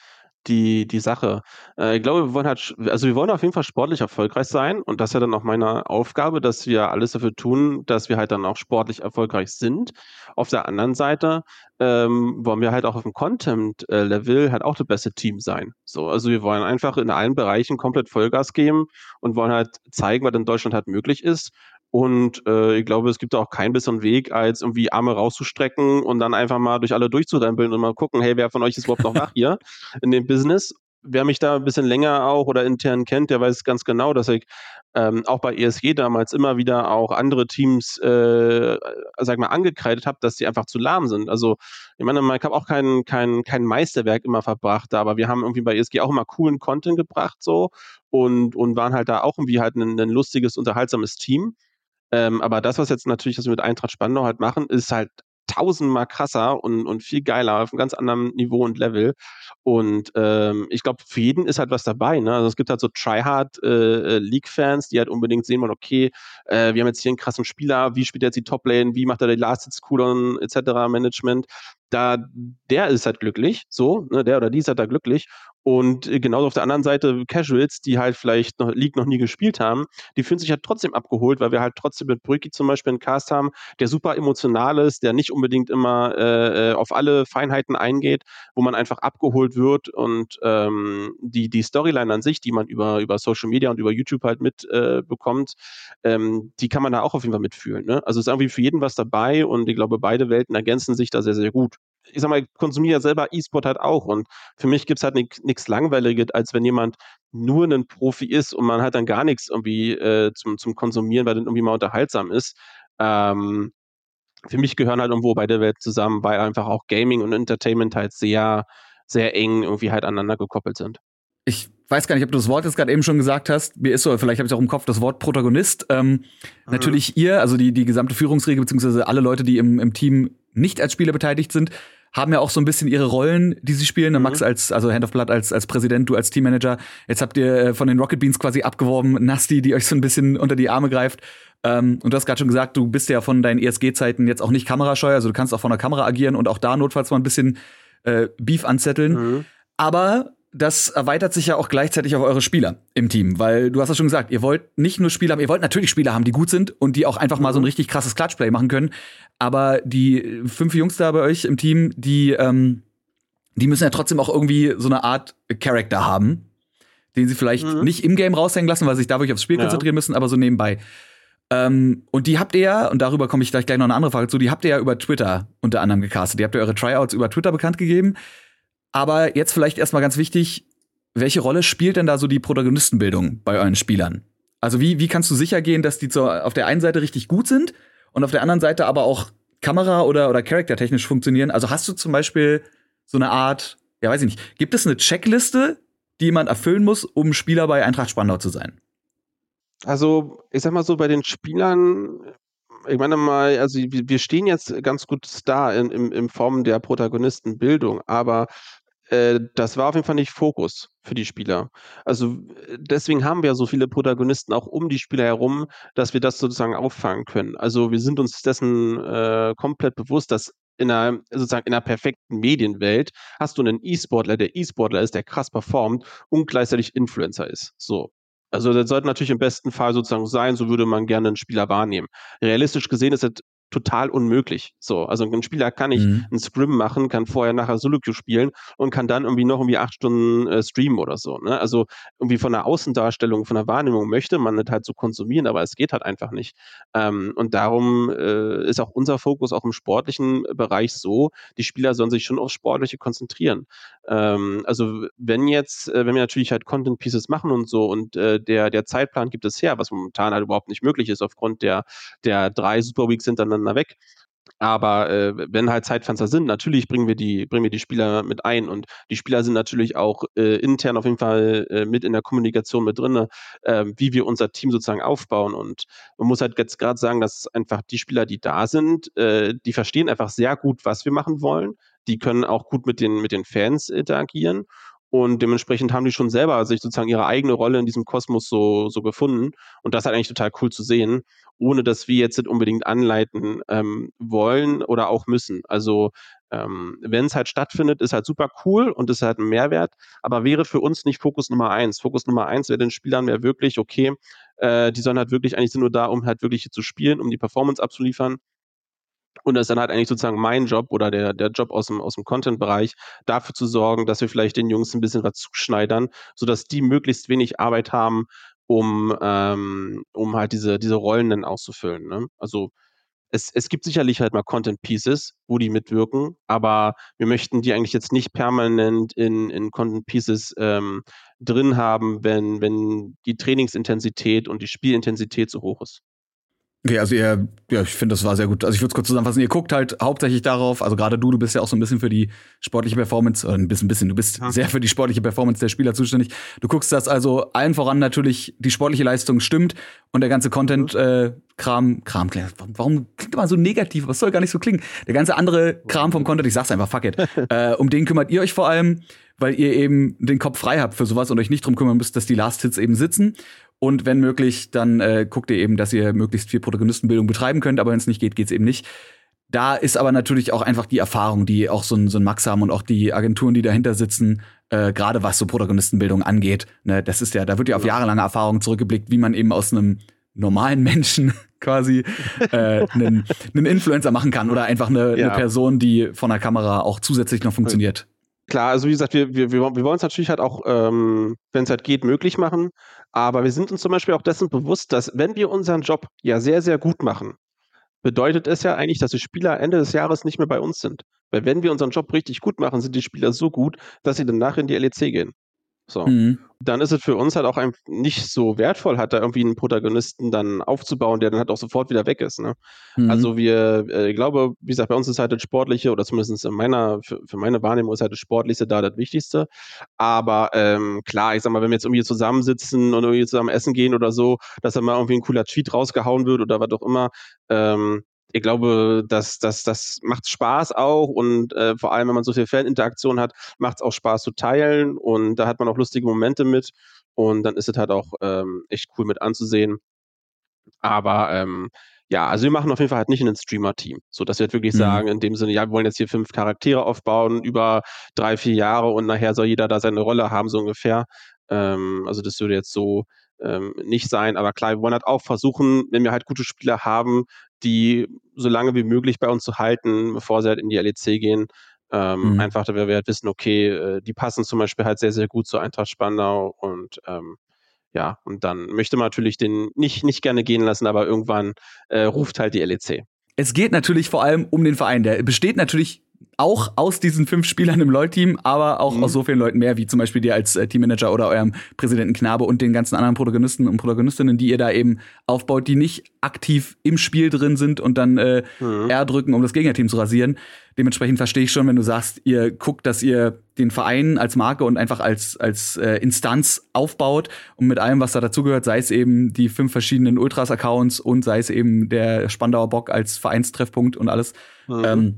die, die Sache. Äh, ich glaube, wir wollen halt, also wir wollen auf jeden Fall sportlich erfolgreich sein und das ist ja dann auch meine Aufgabe, dass wir alles dafür tun, dass wir halt dann auch sportlich erfolgreich sind. Auf der anderen Seite ähm, wollen wir halt auch auf dem Content-Level halt auch das beste Team sein. So, also wir wollen einfach in allen Bereichen komplett Vollgas geben und wollen halt zeigen, was in Deutschland halt möglich ist. Und äh, ich glaube, es gibt auch keinen besseren Weg, als irgendwie Arme rauszustrecken und dann einfach mal durch alle durchzudämpeln und mal gucken, hey, wer von euch ist überhaupt noch wach hier in dem Business? Wer mich da ein bisschen länger auch oder intern kennt, der weiß ganz genau, dass ich ähm, auch bei E S G damals immer wieder auch andere Teams, äh, sag mal, angekreidet habe, dass die einfach zu lahm sind. Also ich meine, ich habe auch kein, kein, kein Meisterwerk immer verbracht, aber wir haben irgendwie bei E S G auch immer coolen Content gebracht so und, und waren halt da auch irgendwie halt ein, ein lustiges, unterhaltsames Team. Ähm, aber das, was jetzt natürlich, was wir mit Eintracht Spandau halt machen, ist halt tausendmal krasser und, und viel geiler auf einem ganz anderen Niveau und Level. Und ähm, ich glaube, für jeden ist halt was dabei. Ne? Also es gibt halt so Tryhard äh, League-Fans, die halt unbedingt sehen wollen, okay, äh, wir haben jetzt hier einen krassen Spieler, wie spielt er jetzt die Top-Lane, wie macht er die Last-Hits-Cooldown et cetera Management. Da, der ist halt glücklich, so, ne? Der oder die ist halt da glücklich. Und genauso auf der anderen Seite Casuals, die halt vielleicht noch League noch nie gespielt haben, die fühlen sich halt trotzdem abgeholt, weil wir halt trotzdem mit Brücki zum Beispiel einen Cast haben, der super emotional ist, der nicht unbedingt immer äh, auf alle Feinheiten eingeht, wo man einfach abgeholt wird und ähm, die, die Storyline an sich, die man über, über Social Media und über YouTube halt mitbekommt, äh, ähm, die kann man da auch auf jeden Fall mitfühlen. Ne? Also es ist irgendwie für jeden was dabei und ich glaube, beide Welten ergänzen sich da sehr, sehr gut. Ich sag mal, ich konsumiere ja selber E-Sport halt auch und für mich gibt es halt nichts Langweiliges, als wenn jemand nur ein Profi ist und man halt dann gar nichts irgendwie äh, zum, zum Konsumieren, weil dann irgendwie mal unterhaltsam ist. Ähm, für mich gehören halt irgendwo beide Welten zusammen, weil einfach auch Gaming und Entertainment halt sehr, sehr eng irgendwie halt aneinander gekoppelt sind. Ich weiß gar nicht, ob du das Wort jetzt gerade eben schon gesagt hast. Mir ist so, vielleicht habe ich auch im Kopf das Wort Protagonist. Ähm, mhm. Natürlich ihr, also die, die gesamte Führungsriege, beziehungsweise alle Leute, die im, im Team nicht als Spieler beteiligt sind, haben ja auch so ein bisschen ihre Rollen, die sie spielen. Mhm. Max als, also Hand of Blood als, als Präsident, du als Teammanager. Jetzt habt ihr von den Rocket Beans quasi abgeworben, Nasti, die euch so ein bisschen unter die Arme greift. Ähm, und du hast gerade schon gesagt, du bist ja von deinen E S G-Zeiten jetzt auch nicht kamerascheu, also du kannst auch von der Kamera agieren und auch da notfalls mal ein bisschen äh, Beef anzetteln. Mhm. Aber das erweitert sich ja auch gleichzeitig auf eure Spieler im Team, weil du hast ja schon gesagt, ihr wollt nicht nur Spieler haben, ihr wollt natürlich Spieler haben, die gut sind und die auch einfach mal so ein richtig krasses Klatschplay machen können, aber die fünf Jungs da bei euch im Team, die, ähm, die müssen ja trotzdem auch irgendwie so eine Art Charakter haben, den sie vielleicht mhm. nicht im Game raushängen lassen, weil sie sich dadurch aufs Spiel ja. konzentrieren müssen, aber so nebenbei. Ähm, und die habt ihr ja, und darüber komme ich gleich noch eine andere Frage zu, die habt ihr ja über Twitter unter anderem gecastet, die habt ihr eure Tryouts über Twitter bekannt gegeben. Aber jetzt vielleicht erstmal ganz wichtig, welche Rolle spielt denn da so die Protagonistenbildung bei euren Spielern? Also wie, wie kannst du sicher gehen, dass die zu, auf der einen Seite richtig gut sind und auf der anderen Seite aber auch Kamera- oder, oder Charaktertechnisch funktionieren. Also hast du zum Beispiel so eine Art, ja, weiß ich nicht, gibt es eine Checkliste, die jemand erfüllen muss, um Spieler bei Eintracht Spandau zu sein? Also, ich sag mal so, bei den Spielern, ich meine mal, also wir stehen jetzt ganz gut da in, in, in Form der Protagonistenbildung, aber äh, das war auf jeden Fall nicht Fokus für die Spieler. Also deswegen haben wir so viele Protagonisten auch um die Spieler herum, dass wir das sozusagen auffangen können. Also wir sind uns dessen äh, komplett bewusst, dass in einer, sozusagen in einer perfekten Medienwelt hast du einen E-Sportler, der E-Sportler ist, der krass performt und gleichzeitig Influencer ist. So. Also das sollte natürlich im besten Fall sozusagen sein, so würde man gerne einen Spieler wahrnehmen. Realistisch gesehen ist das total unmöglich. So, also ein Spieler kann nicht mhm. einen Scrim machen, kann vorher nachher Solo-Queue spielen und kann dann irgendwie noch irgendwie acht Stunden äh, streamen oder so. Ne? Also irgendwie von der Außendarstellung, von der Wahrnehmung möchte man das halt so konsumieren, aber es geht halt einfach nicht. Ähm, und darum äh, ist auch unser Fokus auch im sportlichen Bereich so, die Spieler sollen sich schon aufs Sportliche konzentrieren. Ähm, also wenn jetzt, äh, wenn wir natürlich halt Content-Pieces machen und so und äh, der, der Zeitplan gibt es her, was momentan halt überhaupt nicht möglich ist aufgrund der, der drei Superweeks hintereinander weg. Aber äh, wenn halt Zeitfenster sind, natürlich bringen wir die bringen wir die Spieler mit ein und die Spieler sind natürlich auch äh, intern auf jeden Fall äh, mit in der Kommunikation mit drin, äh, wie wir unser Team sozusagen aufbauen. Und man muss halt jetzt gerade sagen, dass einfach die Spieler, die da sind, äh, die verstehen einfach sehr gut, was wir machen wollen. Die können auch gut mit den, mit den Fans interagieren und dementsprechend haben die schon selber sich sozusagen ihre eigene Rolle in diesem Kosmos so, so gefunden und das ist halt eigentlich total cool zu sehen, ohne dass wir jetzt unbedingt anleiten ähm, wollen oder auch müssen. Also ähm, wenn es halt stattfindet, ist halt super cool und ist halt ein Mehrwert, aber wäre für uns nicht Fokus Nummer eins. Fokus Nummer eins wäre den Spielern wäre wirklich, okay, äh, die sollen halt wirklich, eigentlich sind nur da, um halt wirklich zu spielen, um die Performance abzuliefern. Und das ist dann halt eigentlich sozusagen mein Job oder der, der Job aus dem, aus dem Content-Bereich, dafür zu sorgen, dass wir vielleicht den Jungs ein bisschen was zuschneidern, sodass die möglichst wenig Arbeit haben, um, ähm, um halt diese, diese Rollen dann auszufüllen. Ne? Also es, es gibt sicherlich halt mal Content-Pieces, wo die mitwirken, aber wir möchten die eigentlich jetzt nicht permanent in, in Content-Pieces ähm, drin haben, wenn, wenn die Trainingsintensität und die Spielintensität so hoch ist. Okay, also ihr, ja, ich finde, das war sehr gut. Also ich würde es kurz zusammenfassen, ihr guckt halt hauptsächlich darauf, also gerade du, du bist ja auch so ein bisschen für die sportliche Performance, äh, ein bisschen, ein bisschen, du bist ja. sehr für die sportliche Performance der Spieler zuständig. Du guckst, dass also allen voran natürlich die sportliche Leistung stimmt und der ganze Content, äh, Kram, Kram, warum klingt immer so negativ? Was soll gar nicht so klingen? Der ganze andere Kram vom Content, ich sag's einfach, fuck it. äh, um den kümmert ihr euch vor allem, weil ihr eben den Kopf frei habt für sowas und euch nicht drum kümmern müsst, dass die Last-Hits eben sitzen. Und wenn möglich, dann äh, guckt ihr eben, dass ihr möglichst viel Protagonistenbildung betreiben könnt. Aber wenn es nicht geht, geht's eben nicht. Da ist aber natürlich auch einfach die Erfahrung, die auch so ein, so ein Max haben und auch die Agenturen, die dahinter sitzen, äh, gerade was so Protagonistenbildung angeht. Ne, das ist ja, da wird ja auf jahrelange Erfahrung zurückgeblickt, wie man eben aus einem normalen Menschen quasi äh, einen, einen Influencer machen kann oder einfach eine, ja. eine Person, die von der Kamera auch zusätzlich noch funktioniert. Klar, also wie gesagt, wir, wir, wir wollen es natürlich halt auch, ähm, wenn es halt geht, möglich machen. Aber wir sind uns zum Beispiel auch dessen bewusst, dass wenn wir unseren Job ja sehr, sehr gut machen, bedeutet es ja eigentlich, dass die Spieler Ende des Jahres nicht mehr bei uns sind. Weil wenn wir unseren Job richtig gut machen, sind die Spieler so gut, dass sie danach in die L E C gehen. So. Mhm. Dann ist es für uns halt auch nicht so wertvoll, hat da irgendwie einen Protagonisten dann aufzubauen, der dann halt auch sofort wieder weg ist. Ne? Mhm. Also wir, äh, ich glaube, wie gesagt, bei uns ist halt das Sportliche, oder zumindest in meiner, für, für meine Wahrnehmung ist halt das Sportliche da das Wichtigste. Aber ähm, klar, ich sag mal, wenn wir jetzt irgendwie zusammensitzen und irgendwie zusammen essen gehen oder so, dass dann mal irgendwie ein cooler Tweet rausgehauen wird oder was auch immer, ähm, ich glaube, das, das, das macht Spaß auch und äh, vor allem, wenn man so viel Faninteraktion hat, macht es auch Spaß zu teilen und da hat man auch lustige Momente mit und dann ist es halt auch ähm, echt cool mit anzusehen. Aber ähm, ja, also wir machen auf jeden Fall halt nicht in ein Streamer-Team, so dass wir halt wirklich mhm. sagen, in dem Sinne, ja, wir wollen jetzt hier fünf Charaktere aufbauen über drei, vier Jahre und nachher soll jeder da seine Rolle haben, so ungefähr. Ähm, also das würde jetzt so ähm, nicht sein, aber klar, wir wollen halt auch versuchen, wenn wir halt gute Spieler haben, die so lange wie möglich bei uns zu halten, bevor sie halt in die L E C gehen. Ähm, mhm. Einfach, weil wir halt wissen, okay, die passen zum Beispiel halt sehr, sehr gut zur Eintracht Spandau und ähm, ja, und dann möchte man natürlich den nicht, nicht gerne gehen lassen, aber irgendwann äh, ruft halt die L E C. Es geht natürlich vor allem um den Verein. Der besteht natürlich auch aus diesen fünf Spielern im LoL-Team, aber auch mhm. aus so vielen Leuten mehr, wie zum Beispiel dir als äh, Teammanager oder eurem Präsidenten Knabe und den ganzen anderen Protagonisten und Protagonistinnen, die ihr da eben aufbaut, die nicht aktiv im Spiel drin sind und dann äh, mhm. R drücken, um das Gegnerteam zu rasieren. Dementsprechend verstehe ich schon, wenn du sagst, ihr guckt, dass ihr den Verein als Marke und einfach als als äh, Instanz aufbaut und mit allem, was da dazugehört, sei es eben die fünf verschiedenen Ultras-Accounts und sei es eben der Spandauer Bock als Vereinstreffpunkt und alles. Mhm. Ähm,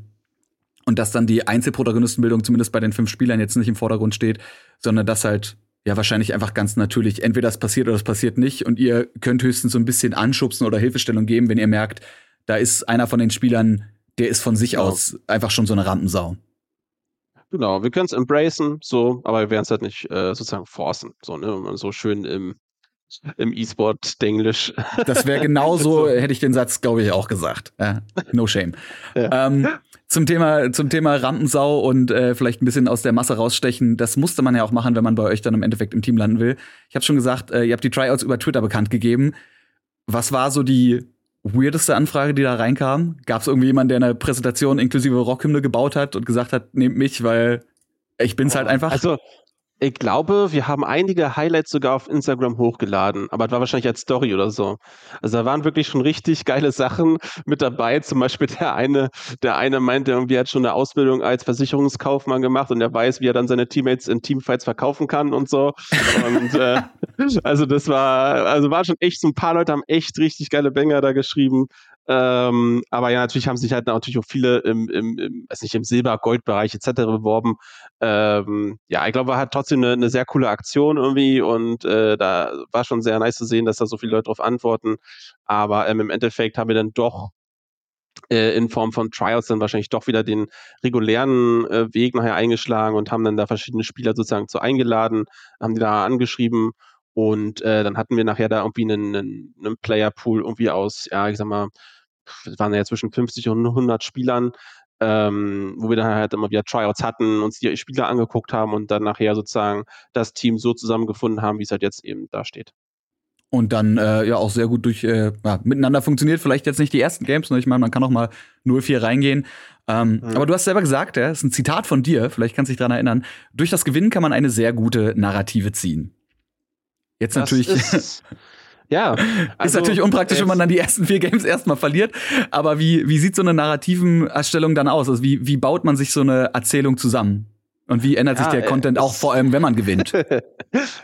Und dass dann die Einzelprotagonistenbildung zumindest bei den fünf Spielern jetzt nicht im Vordergrund steht, sondern dass halt ja wahrscheinlich einfach ganz natürlich entweder das passiert oder das passiert nicht. Und ihr könnt höchstens so ein bisschen anschubsen oder Hilfestellung geben, wenn ihr merkt, da ist einer von den Spielern, der ist von sich genau. aus einfach schon so eine Rampensau. Genau, wir können es embracen, so, aber wir werden es halt nicht äh, sozusagen forcen, so, ne? So schön im, im E-Sport-Denglisch. Das wäre genauso, hätte ich den Satz, glaube ich, auch gesagt. Ja, no shame. Ja. Ähm, Zum Thema, zum Thema Rampensau und äh, vielleicht ein bisschen aus der Masse rausstechen, das musste man ja auch machen, wenn man bei euch dann im Endeffekt im Team landen will. Ich habe schon gesagt, äh, ihr habt die Tryouts über Twitter bekannt gegeben. Was war so die weirdeste Anfrage, die da reinkam? Gab es irgendwie jemanden, der eine Präsentation inklusive Rockhymne gebaut hat und gesagt hat, nehmt mich, weil ich bin's halt einfach? Also ich glaube, wir haben einige Highlights sogar auf Instagram hochgeladen, aber das war wahrscheinlich als Story oder so. Also da waren wirklich schon richtig geile Sachen mit dabei. Zum Beispiel der eine, der eine meinte, irgendwie hat schon eine Ausbildung als Versicherungskaufmann gemacht und er weiß, wie er dann seine Teammates in Teamfights verkaufen kann und so. Und äh, also das war, also waren schon echt, so ein paar Leute haben echt richtig geile Banger da geschrieben. Ähm, aber ja, natürlich haben sich halt natürlich auch viele im, im, im weiß nicht, im Silber-Gold-Bereich et cetera beworben. Ähm, ja, ich glaube, war halt trotzdem eine, eine sehr coole Aktion irgendwie und äh, da war schon sehr nice zu sehen, dass da so viele Leute drauf antworten. Aber ähm, im Endeffekt haben wir dann doch äh, in Form von Tryouts dann wahrscheinlich doch wieder den regulären äh, Weg nachher eingeschlagen und haben dann da verschiedene Spieler sozusagen zu eingeladen, haben die da angeschrieben. Und äh, dann hatten wir nachher da irgendwie einen, einen, einen Player-Pool irgendwie aus, ja, ich sag mal, es waren ja zwischen fünfzig und hundert Spielern, ähm, wo wir dann halt immer wieder Tryouts hatten, uns die Spieler angeguckt haben und dann nachher sozusagen das Team so zusammengefunden haben, wie es halt jetzt eben da steht. Und dann äh, ja auch sehr gut durch äh, ja, miteinander funktioniert. Vielleicht jetzt nicht die ersten Games, ne? Ich meine, man kann auch mal null vier reingehen. Ähm, mhm. Aber du hast selber gesagt, ja, das ist ein Zitat von dir, vielleicht kannst du dich daran erinnern, durch das Gewinnen kann man eine sehr gute Narrative ziehen. Jetzt das natürlich... Ist Ja, also, ist natürlich unpraktisch, wenn man dann die ersten vier Games erstmal verliert. Aber wie, wie sieht so eine Narrativen-Erstellung dann aus? Also wie, wie baut man sich so eine Erzählung zusammen? Und wie ändert ja, sich der ey, Content auch, vor allem, wenn man gewinnt?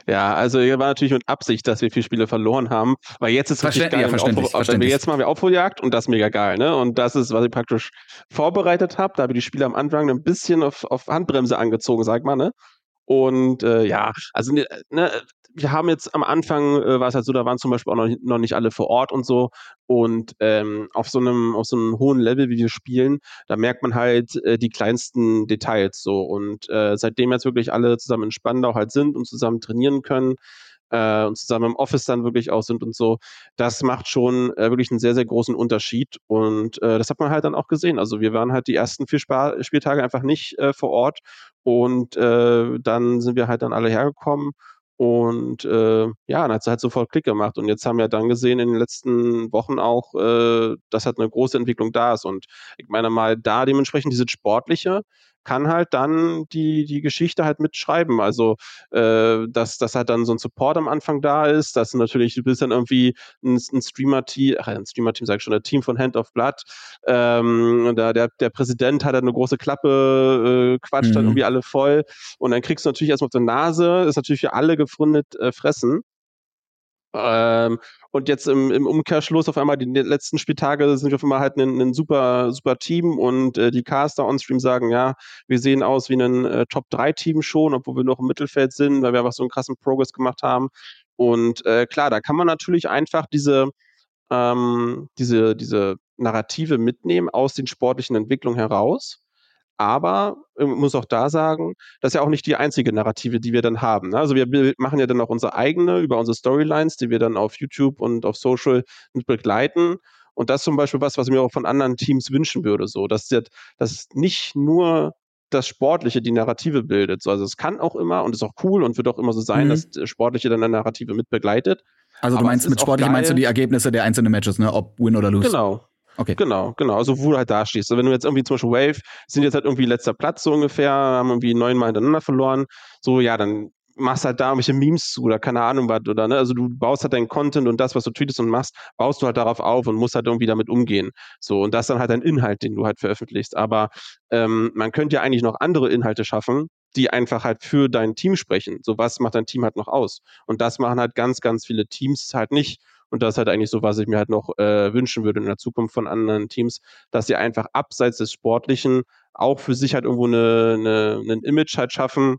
Ja, also war natürlich mit Absicht, dass wir viele Spiele verloren haben, weil jetzt ist richtig geil. Ja, verständlich, Aufruhr, verständlich. Jetzt machen wir Aufholjagd und das ist mega geil, ne? Und das ist, was ich praktisch vorbereitet habe. Da habe ich die Spiele am Anfang ein bisschen auf, auf Handbremse angezogen, sag mal, ne? Und äh, ja, also ne, wir haben jetzt am Anfang, äh, war es halt so, da waren zum Beispiel auch noch, noch nicht alle vor Ort und so. Und ähm, auf so einem auf so einem hohen Level, wie wir spielen, da merkt man halt äh, die kleinsten Details so. Und äh, seitdem jetzt wirklich alle zusammen in Spandau halt sind und zusammen trainieren können äh, und zusammen im Office dann wirklich auch sind und so, das macht schon äh, wirklich einen sehr, sehr großen Unterschied. Und äh, das hat man halt dann auch gesehen. Also wir waren halt die ersten vier Sp- Spieltage einfach nicht äh, vor Ort. Und äh, dann sind wir halt dann alle hergekommen. Und äh, ja, dann hat es halt sofort Klick gemacht. Und jetzt haben wir dann gesehen in den letzten Wochen auch, äh, dass halt eine große Entwicklung da ist. Und ich meine mal, da dementsprechend diese sportliche kann halt dann die, die Geschichte halt mitschreiben. Also, äh, dass, dass halt dann so ein Support am Anfang da ist, dass natürlich, du bist dann irgendwie ein, ein Streamer-Team, ach, ein Streamer-Team sag ich schon, ein Team von Hand of Blood, ähm, und da, der, der Präsident hat dann eine große Klappe, äh, quatscht mhm. dann irgendwie alle voll und dann kriegst du natürlich erstmal auf der Nase, ist natürlich für alle gefrundet äh, Fressen. Ähm, und jetzt im, im Umkehrschluss auf einmal die letzten Spieltage sind wir auf einmal halt ein, ein super super Team und äh, die Caster on Stream sagen, ja, wir sehen aus wie ein äh, Top drei Team schon, obwohl wir noch im Mittelfeld sind, weil wir einfach so einen krassen Progress gemacht haben und äh, klar, da kann man natürlich einfach diese ähm, diese diese Narrative mitnehmen aus den sportlichen Entwicklungen heraus. Aber ich muss auch da sagen, das ist ja auch nicht die einzige Narrative, die wir dann haben. Also wir machen ja dann auch unsere eigene über unsere Storylines, die wir dann auf YouTube und auf Social mit begleiten. Und das ist zum Beispiel was, was ich mir auch von anderen Teams wünschen würde. So, dass das nicht nur das Sportliche die Narrative bildet. Also es kann auch immer und ist auch cool und wird auch immer so sein, mhm. dass das Sportliche dann eine Narrative mit begleitet. Also du meinst mit Sportliche meinst du die Ergebnisse der einzelnen Matches, ne? Ob Win oder Lose. Genau. Okay. Genau, genau. Also wo du halt da stehst. Also wenn du jetzt irgendwie zum Beispiel Wave, sind jetzt halt irgendwie letzter Platz so ungefähr, haben irgendwie neunmal hintereinander verloren, so ja, dann machst halt da irgendwelche Memes zu oder keine Ahnung was oder ne, also du baust halt deinen Content und das, was du tweetest und machst, baust du halt darauf auf und musst halt irgendwie damit umgehen. So, und das ist dann halt dein Inhalt, den du halt veröffentlichst. Aber ähm, man könnte ja eigentlich noch andere Inhalte schaffen, die einfach halt für dein Team sprechen. So, was macht dein Team halt noch aus? Und das machen halt ganz, ganz viele Teams halt nicht. Und das ist halt eigentlich so, was ich mir halt noch äh, wünschen würde in der Zukunft von anderen Teams, dass sie einfach abseits des Sportlichen auch für sich halt irgendwo eine, eine, einen Image halt schaffen,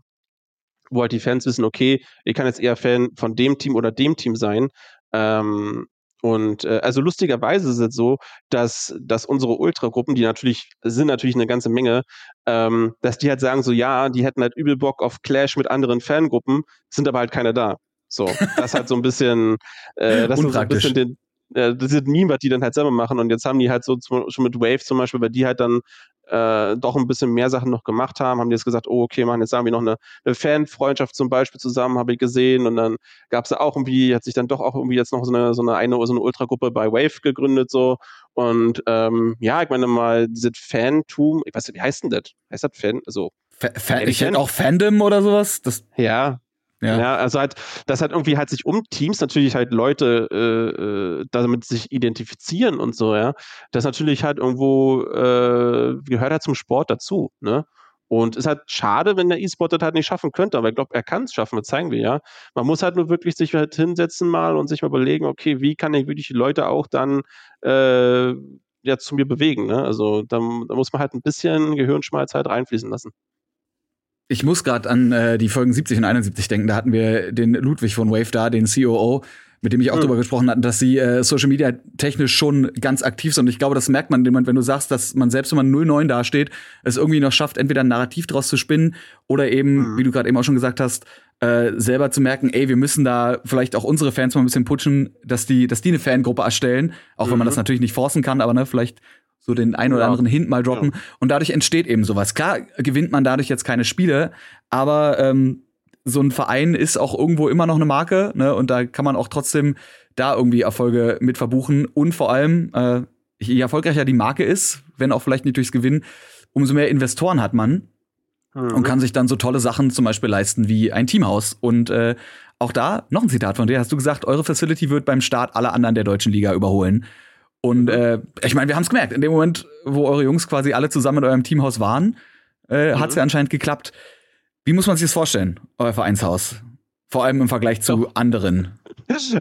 wo halt die Fans wissen, okay, ich kann jetzt eher Fan von dem Team oder dem Team sein. Ähm, und äh, also lustigerweise ist es so, dass, dass unsere Ultragruppen, die natürlich sind natürlich eine ganze Menge, ähm, dass die halt sagen so, ja, die hätten halt übel Bock auf Clash mit anderen Fangruppen, sind aber halt keine da. So, das hat so ein bisschen, äh, das ist so ein bisschen den, äh, das ist ein Meme, was die dann halt selber machen. Und jetzt haben die halt so zum, schon mit Wave zum Beispiel, weil die halt dann äh, doch ein bisschen mehr Sachen noch gemacht haben, haben die jetzt gesagt, oh, okay, machen jetzt haben wir noch eine, eine Fanfreundschaft zum Beispiel zusammen, habe ich gesehen. Und dann gab es da auch irgendwie, hat sich dann doch auch irgendwie jetzt noch so eine so eine, eine, so eine Ultragruppe bei Wave gegründet, so. Und ähm, ja, ich meine mal, dieses Fantum, ich weiß nicht, wie heißt denn das? Heißt das Fan? Also, Fa- Fan, ich hätte auch Fandom oder sowas? Das ja. Ja. ja, also halt, das halt irgendwie halt sich um Teams natürlich halt Leute äh, damit sich identifizieren und so, ja. Das natürlich halt irgendwo äh, gehört halt zum Sport dazu, ne? Und ist halt schade, wenn der E-Sport das halt nicht schaffen könnte, aber ich glaube, er kann es schaffen, das zeigen wir ja. Man muss halt nur wirklich sich halt hinsetzen mal und sich mal überlegen, okay, wie kann ich wirklich die Leute auch dann äh, ja zu mir bewegen, ne? Also da, da muss man halt ein bisschen Gehirnschmalz halt reinfließen lassen. Ich muss gerade an äh, die Folgen siebzig und einundsiebzig denken. Da hatten wir den Ludwig von Wave da, den C O O, mit dem ich auch mhm. drüber gesprochen hatte, dass sie äh, Social Media technisch schon ganz aktiv sind. Und ich glaube, das merkt man, wenn du sagst, dass man selbst, wenn man null neun dasteht, es irgendwie noch schafft, entweder ein Narrativ draus zu spinnen oder eben, mhm. wie du gerade eben auch schon gesagt hast, äh, selber zu merken, ey, wir müssen da vielleicht auch unsere Fans mal ein bisschen pushen, dass die, dass die eine Fangruppe erstellen. Auch mhm. wenn man das natürlich nicht forcen kann, aber ne, vielleicht so den einen oder anderen Hint mal droppen. Ja. Und dadurch entsteht eben sowas. Klar gewinnt man dadurch jetzt keine Spiele, aber ähm, so ein Verein ist auch irgendwo immer noch eine Marke, ne? Und da kann man auch trotzdem da irgendwie Erfolge mit verbuchen. Und vor allem, äh, je erfolgreicher die Marke ist, wenn auch vielleicht nicht durchs Gewinn, umso mehr Investoren hat man mhm. und kann sich dann so tolle Sachen zum Beispiel leisten wie ein Teamhaus. Und äh, auch da noch ein Zitat von dir. Hast du gesagt, eure Facility wird beim Start alle anderen der deutschen Liga überholen. Und äh, ich meine, wir haben es gemerkt, in dem Moment, wo eure Jungs quasi alle zusammen in eurem Teamhaus waren, äh, mhm. hat es ja anscheinend geklappt. Wie muss man sich das vorstellen, euer Vereinshaus? Vor allem im Vergleich zu Doch. anderen.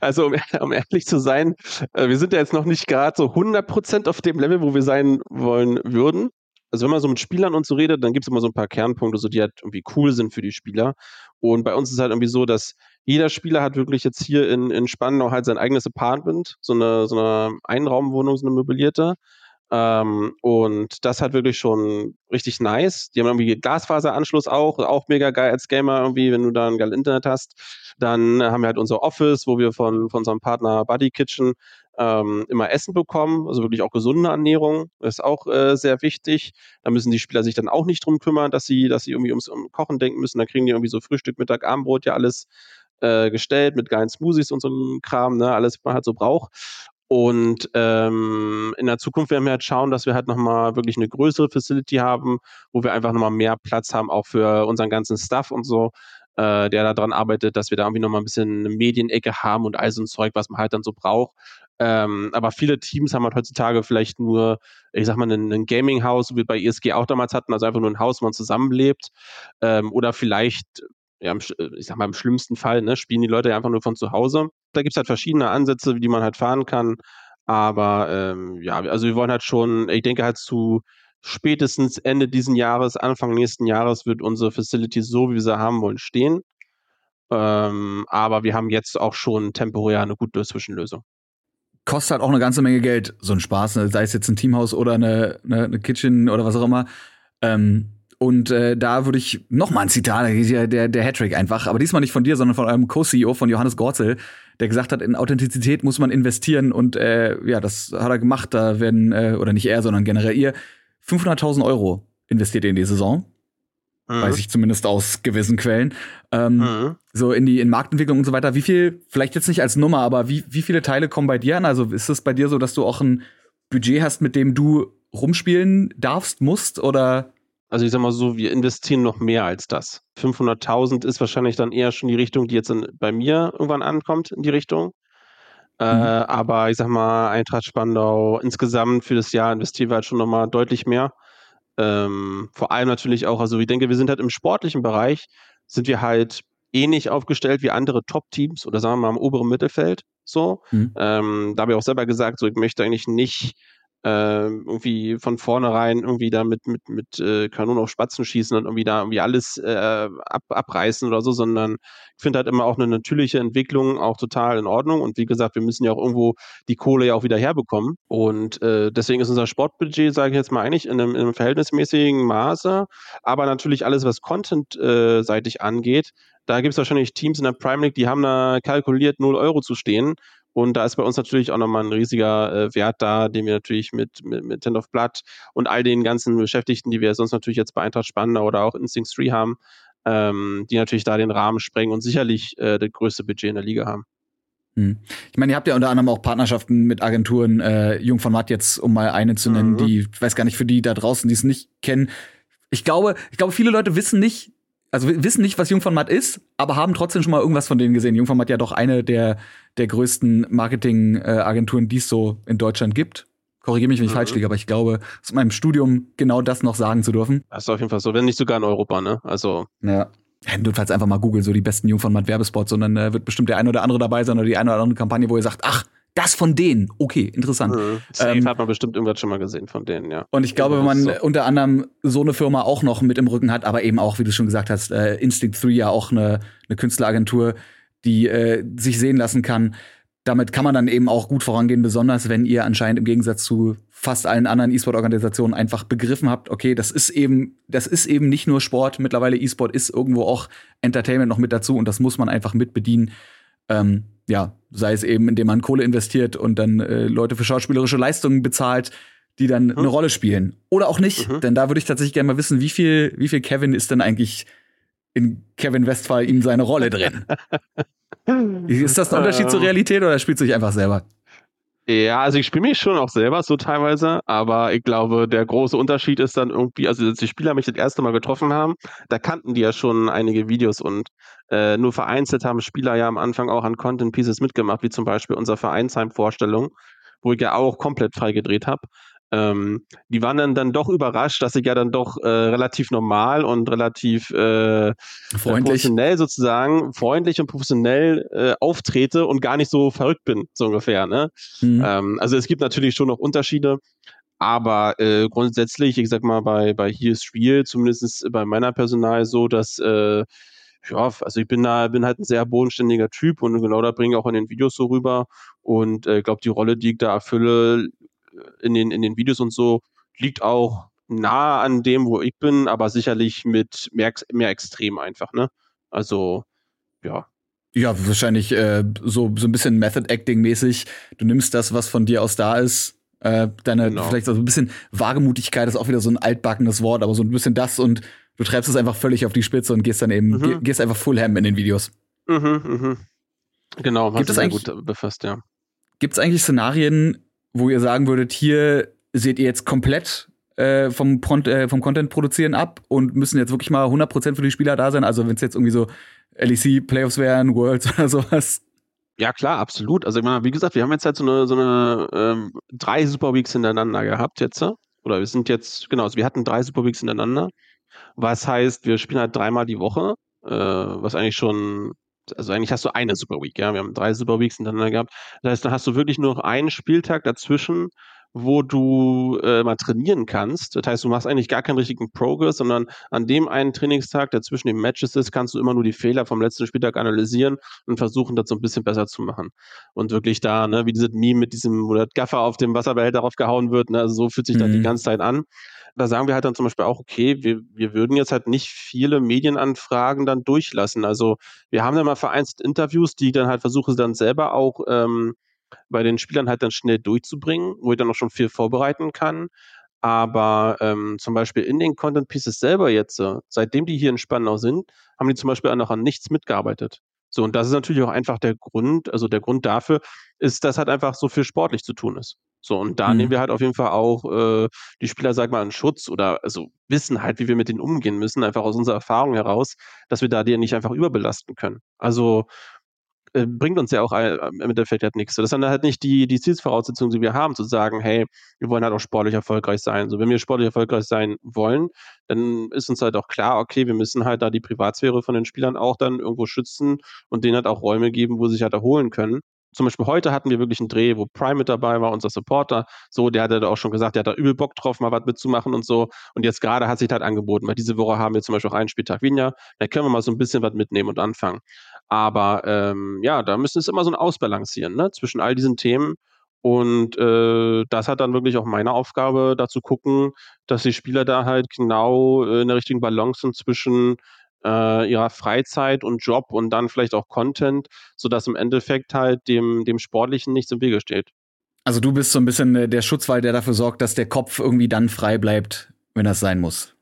Also, um, um ehrlich zu sein, wir sind ja jetzt noch nicht gerade so hundert Prozent auf dem Level, wo wir sein wollen würden. Also wenn man so mit Spielern und so redet, dann gibt es immer so ein paar Kernpunkte, so die halt irgendwie cool sind für die Spieler. Und bei uns ist es halt irgendwie so, dass jeder Spieler hat wirklich jetzt hier in, in Spandau halt sein eigenes Apartment, so eine, so eine Einraumwohnung, so eine möblierte. Ähm, und das hat wirklich schon richtig nice. Die haben irgendwie Glasfaseranschluss auch, auch mega geil als Gamer irgendwie, wenn du da ein geiles Internet hast. Dann haben wir halt unser Office, wo wir von, von unserem Partner Buddy Kitchen ähm, immer Essen bekommen, also wirklich auch gesunde Ernährung, das ist auch äh, sehr wichtig. Da müssen die Spieler sich dann auch nicht drum kümmern, dass sie, dass sie irgendwie ums um Kochen denken müssen. Da kriegen die irgendwie so Frühstück, Mittag, Abendbrot ja alles äh, gestellt mit geilen Smoothies und so einem Kram, ne, alles, was man halt so braucht. Und ähm, in der Zukunft werden wir halt schauen, dass wir halt nochmal wirklich eine größere Facility haben, wo wir einfach nochmal mehr Platz haben, auch für unseren ganzen Staff und so, äh, der daran arbeitet, dass wir da irgendwie nochmal ein bisschen eine Medienecke haben und all so ein Zeug, was man halt dann so braucht. Ähm, aber viele Teams haben halt heutzutage vielleicht nur, ich sag mal, ein, ein Gaming-Haus, wie wir bei E S G auch damals hatten, also einfach nur ein Haus, wo man zusammenlebt. Ähm, oder vielleicht, ja, im, ich sag mal, im schlimmsten Fall, ne, spielen die Leute ja einfach nur von zu Hause. Da gibt's halt verschiedene Ansätze, die man halt fahren kann. Aber ähm, ja, also wir wollen halt schon, ich denke halt zu spätestens Ende diesen Jahres, Anfang nächsten Jahres wird unsere Facility so, wie wir sie haben wollen, stehen. Ähm, aber wir haben jetzt auch schon temporär eine gute Zwischenlösung. Kostet halt auch eine ganze Menge Geld, so ein Spaß, ne? Sei es jetzt ein Teamhaus oder eine, eine, eine Kitchen oder was auch immer. Ähm, und äh, da würde ich noch mal ein Zitat, der, der Hattrick einfach, aber diesmal nicht von dir, sondern von eurem Co-C E O, von Johannes Gorzel, der gesagt hat, in Authentizität muss man investieren. Und äh, ja, das hat er gemacht. Da werden, äh, oder nicht er, sondern generell ihr, fünfhunderttausend Euro investiert ihr in die Saison. Mhm. Weiß ich zumindest aus gewissen Quellen. Ähm, mhm. So in die in Marktentwicklung und so weiter. Wie viel, vielleicht jetzt nicht als Nummer, aber wie, wie viele Teile kommen bei dir an? Also ist es bei dir so, dass du auch ein Budget hast, mit dem du rumspielen darfst, musst oder? Also ich sag mal so, wir investieren noch mehr als das. fünfhunderttausend ist wahrscheinlich dann eher schon die Richtung, die jetzt in, bei mir irgendwann ankommt, in die Richtung. Mhm. Äh, aber ich sag mal, Eintracht Spandau, insgesamt für das Jahr investieren wir halt schon nochmal deutlich mehr. Ähm, vor allem natürlich auch, also ich denke, wir sind halt im sportlichen Bereich, sind wir halt ähnlich aufgestellt wie andere Top-Teams oder sagen wir mal im oberen Mittelfeld. So. Mhm. Ähm, da habe ich auch selber gesagt, so ich möchte eigentlich nicht äh, irgendwie von vornherein irgendwie da mit, mit, mit äh, Kanonen auf Spatzen schießen und irgendwie da irgendwie alles äh, ab, abreißen oder so, sondern ich finde halt immer auch eine natürliche Entwicklung auch total in Ordnung. Und wie gesagt, wir müssen ja auch irgendwo die Kohle ja auch wieder herbekommen. Und äh, deswegen ist unser Sportbudget, sage ich jetzt mal, eigentlich in einem, in einem verhältnismäßigen Maße. Aber natürlich alles, was content-seitig äh, angeht, da gibt es wahrscheinlich Teams in der Prime League, die haben da kalkuliert null Euro zu stehen. Und da ist bei uns natürlich auch nochmal ein riesiger äh, Wert da, den wir natürlich mit, mit, mit Hand of Blood und all den ganzen Beschäftigten, die wir sonst natürlich jetzt bei Eintracht Spandau oder auch Instinct drei haben, ähm, die natürlich da den Rahmen sprengen und sicherlich äh, das größte Budget in der Liga haben. Hm. Ich meine, ihr habt ja unter anderem auch Partnerschaften mit Agenturen, äh, Jung von Matt jetzt, um mal eine zu nennen, mhm. die, ich weiß gar nicht, für die da draußen, die es nicht kennen. Ich glaube, ich glaube, viele Leute wissen nicht, Also wissen nicht, was Jung von Matt ist, aber haben trotzdem schon mal irgendwas von denen gesehen. Jung von Matt ja doch eine der, der größten Marketing-Agenturen, die es so in Deutschland gibt. Korrigiere mich, wenn ich mhm. falsch liege, aber ich glaube, aus meinem Studium genau das noch sagen zu dürfen. Das ist auf jeden Fall so, wenn nicht sogar in Europa, ne? Also. Ja. Notfalls einfach mal googeln, so die besten Jung von Matt Werbespots, und dann äh, wird bestimmt der ein oder andere dabei sein oder die eine oder andere Kampagne, wo ihr sagt, ach, das von denen, okay, interessant. Mhm. Safe ähm, hat man bestimmt irgendwas schon mal gesehen von denen, ja. Und ich glaube, wenn man so unter anderem so eine Firma auch noch mit im Rücken hat, aber eben auch, wie du schon gesagt hast, äh, Instinct drei ja auch eine, eine Künstleragentur, die äh, sich sehen lassen kann. Damit kann man dann eben auch gut vorangehen, besonders wenn ihr anscheinend im Gegensatz zu fast allen anderen E-Sport-Organisationen einfach begriffen habt, okay, das ist eben, das ist eben nicht nur Sport, mittlerweile E-Sport ist irgendwo auch Entertainment noch mit dazu und das muss man einfach mit bedienen. Ähm, Ja, sei es eben, indem man Kohle investiert und dann äh, Leute für schauspielerische Leistungen bezahlt, die dann mhm. eine Rolle spielen. Oder auch nicht, mhm. denn da würde ich tatsächlich gerne mal wissen, wie viel, wie viel Kevin ist denn eigentlich in Kevin Westphal ihm seine Rolle drin? Ist das ein Unterschied ähm. zur Realität oder spielst du dich einfach selber? Ja, also ich spiele mich schon auch selber so teilweise, aber ich glaube, der große Unterschied ist dann irgendwie, also als die Spieler mich das erste Mal getroffen haben, da kannten die ja schon einige Videos und äh, nur vereinzelt haben Spieler ja am Anfang auch an Content Pieces mitgemacht, wie zum Beispiel unser Vereinsheim-Vorstellung, wo ich ja auch komplett frei gedreht habe. Ähm, die waren dann, dann doch überrascht, dass ich ja dann doch äh, relativ normal und relativ äh, freundlich. professionell sozusagen, freundlich und professionell äh, auftrete und gar nicht so verrückt bin, so ungefähr. Ne? Mhm. Ähm, also es gibt natürlich schon noch Unterschiede, aber äh, grundsätzlich, ich sag mal, bei, bei hier ist Spiel, zumindest bei meiner Personal so, dass äh, ja, also ich bin da, bin halt ein sehr bodenständiger Typ und genau da bringe ich auch in den Videos so rüber und ich äh, glaube, die Rolle, die ich da erfülle, in den, in den Videos und so, liegt auch nah an dem, wo ich bin, aber sicherlich mit mehr, mehr Extrem einfach, ne? Also, ja. Ja, wahrscheinlich äh, so, so ein bisschen Method-Acting-mäßig. Du nimmst das, was von dir aus da ist, äh, deine, genau. vielleicht so also ein bisschen Wagemutigkeit ist auch wieder so ein altbackenes Wort, aber so ein bisschen das und du treibst es einfach völlig auf die Spitze und gehst dann eben, mhm. ge- gehst einfach full ham in den Videos. Mhm, mhm. Genau, hast du sehr gut befasst, ja. Gibt's eigentlich Szenarien, wo ihr sagen würdet, hier seht ihr jetzt komplett äh, vom, Pront- äh, vom Content produzieren ab und müssen jetzt wirklich mal hundert Prozent für die Spieler da sein? Also wenn es jetzt irgendwie so L E C, Playoffs wären, Worlds oder sowas. Ja, klar, absolut. Also ich meine, wie gesagt, wir haben jetzt halt so eine, so eine ähm, drei Superweeks hintereinander gehabt jetzt. Oder wir sind jetzt, genau, also wir hatten drei Superweeks hintereinander. Was heißt, wir spielen halt dreimal die Woche, äh, was eigentlich schon... Also eigentlich hast du eine Superweek, ja. Wir haben drei Superweeks hintereinander gehabt. Das heißt, dann hast du wirklich nur noch einen Spieltag dazwischen, wo du äh, mal trainieren kannst. Das heißt, du machst eigentlich gar keinen richtigen Progress, sondern an dem einen Trainingstag, der zwischen den Matches ist, kannst du immer nur die Fehler vom letzten Spieltag analysieren und versuchen, das so ein bisschen besser zu machen. Und wirklich da, ne, wie dieses Meme mit diesem, wo der Gaffer auf dem Wasserbehälter darauf gehauen wird, ne, also so fühlt sich mhm. das die ganze Zeit an. Da sagen wir halt dann zum Beispiel auch, okay, wir, wir würden jetzt halt nicht viele Medienanfragen dann durchlassen. Also wir haben dann mal vereinzelt Interviews, die dann halt versuche dann selber auch ähm, bei den Spielern halt dann schnell durchzubringen, wo ich dann auch schon viel vorbereiten kann. Aber ähm, zum Beispiel in den Content Pieces selber jetzt, seitdem die hier in Spandau sind, haben die zum Beispiel auch noch an nichts mitgearbeitet. So, und das ist natürlich auch einfach der Grund, also der Grund dafür ist, dass halt einfach so viel sportlich zu tun ist. So, und da mhm. nehmen wir halt auf jeden Fall auch äh, die Spieler, sag mal, einen Schutz oder also wissen halt, wie wir mit denen umgehen müssen, einfach aus unserer Erfahrung heraus, dass wir da die nicht einfach überbelasten können. Also äh, bringt uns ja auch äh, im Endeffekt halt nichts. Das sind halt nicht die, die Zielsvoraussetzungen, die wir haben, zu sagen, hey, wir wollen halt auch sportlich erfolgreich sein. So, wenn wir sportlich erfolgreich sein wollen, dann ist uns halt auch klar, okay, wir müssen halt da die Privatsphäre von den Spielern auch dann irgendwo schützen und denen halt auch Räume geben, wo sie sich halt erholen können. Zum Beispiel heute hatten wir wirklich einen Dreh, wo Prime mit dabei war, unser Supporter, so, der hat ja auch schon gesagt, der hat da übel Bock drauf, mal was mitzumachen und so. Und jetzt gerade hat sich das halt angeboten, weil diese Woche haben wir zum Beispiel auch einen Spieltag weniger, da können wir mal so ein bisschen was mitnehmen und anfangen. Aber ähm, ja, da müssen es immer so ein Ausbalancieren, ne, zwischen all diesen Themen. Und äh, das hat dann wirklich auch meine Aufgabe, da zu gucken, dass die Spieler da halt genau äh, in der richtigen Balance sind zwischen ihrer Freizeit und Job und dann vielleicht auch Content, sodass im Endeffekt halt dem, dem Sportlichen nichts im Wege steht. Also du bist so ein bisschen der Schutzwall, der dafür sorgt, dass der Kopf irgendwie dann frei bleibt, wenn das sein muss.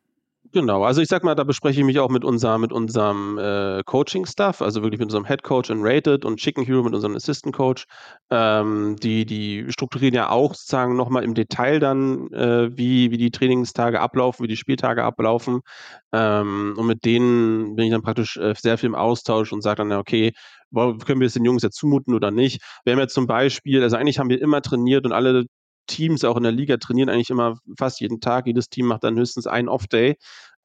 Genau, also ich sag mal, da bespreche ich mich auch mit, unser, mit unserem äh, Coaching-Staff, also wirklich mit unserem Head-Coach in Rated und Chicken Hero mit unserem Assistant-Coach. Ähm, die, die strukturieren ja auch sozusagen nochmal im Detail dann, äh, wie, wie die Trainingstage ablaufen, wie die Spieltage ablaufen. Ähm, und mit denen bin ich dann praktisch äh, sehr viel im Austausch und sage dann, okay, können wir es den Jungs jetzt zumuten oder nicht? Wir haben ja zum Beispiel, also eigentlich haben wir immer trainiert und alle Teams auch in der Liga trainieren eigentlich immer fast jeden Tag. Jedes Team macht dann höchstens einen Off-Day.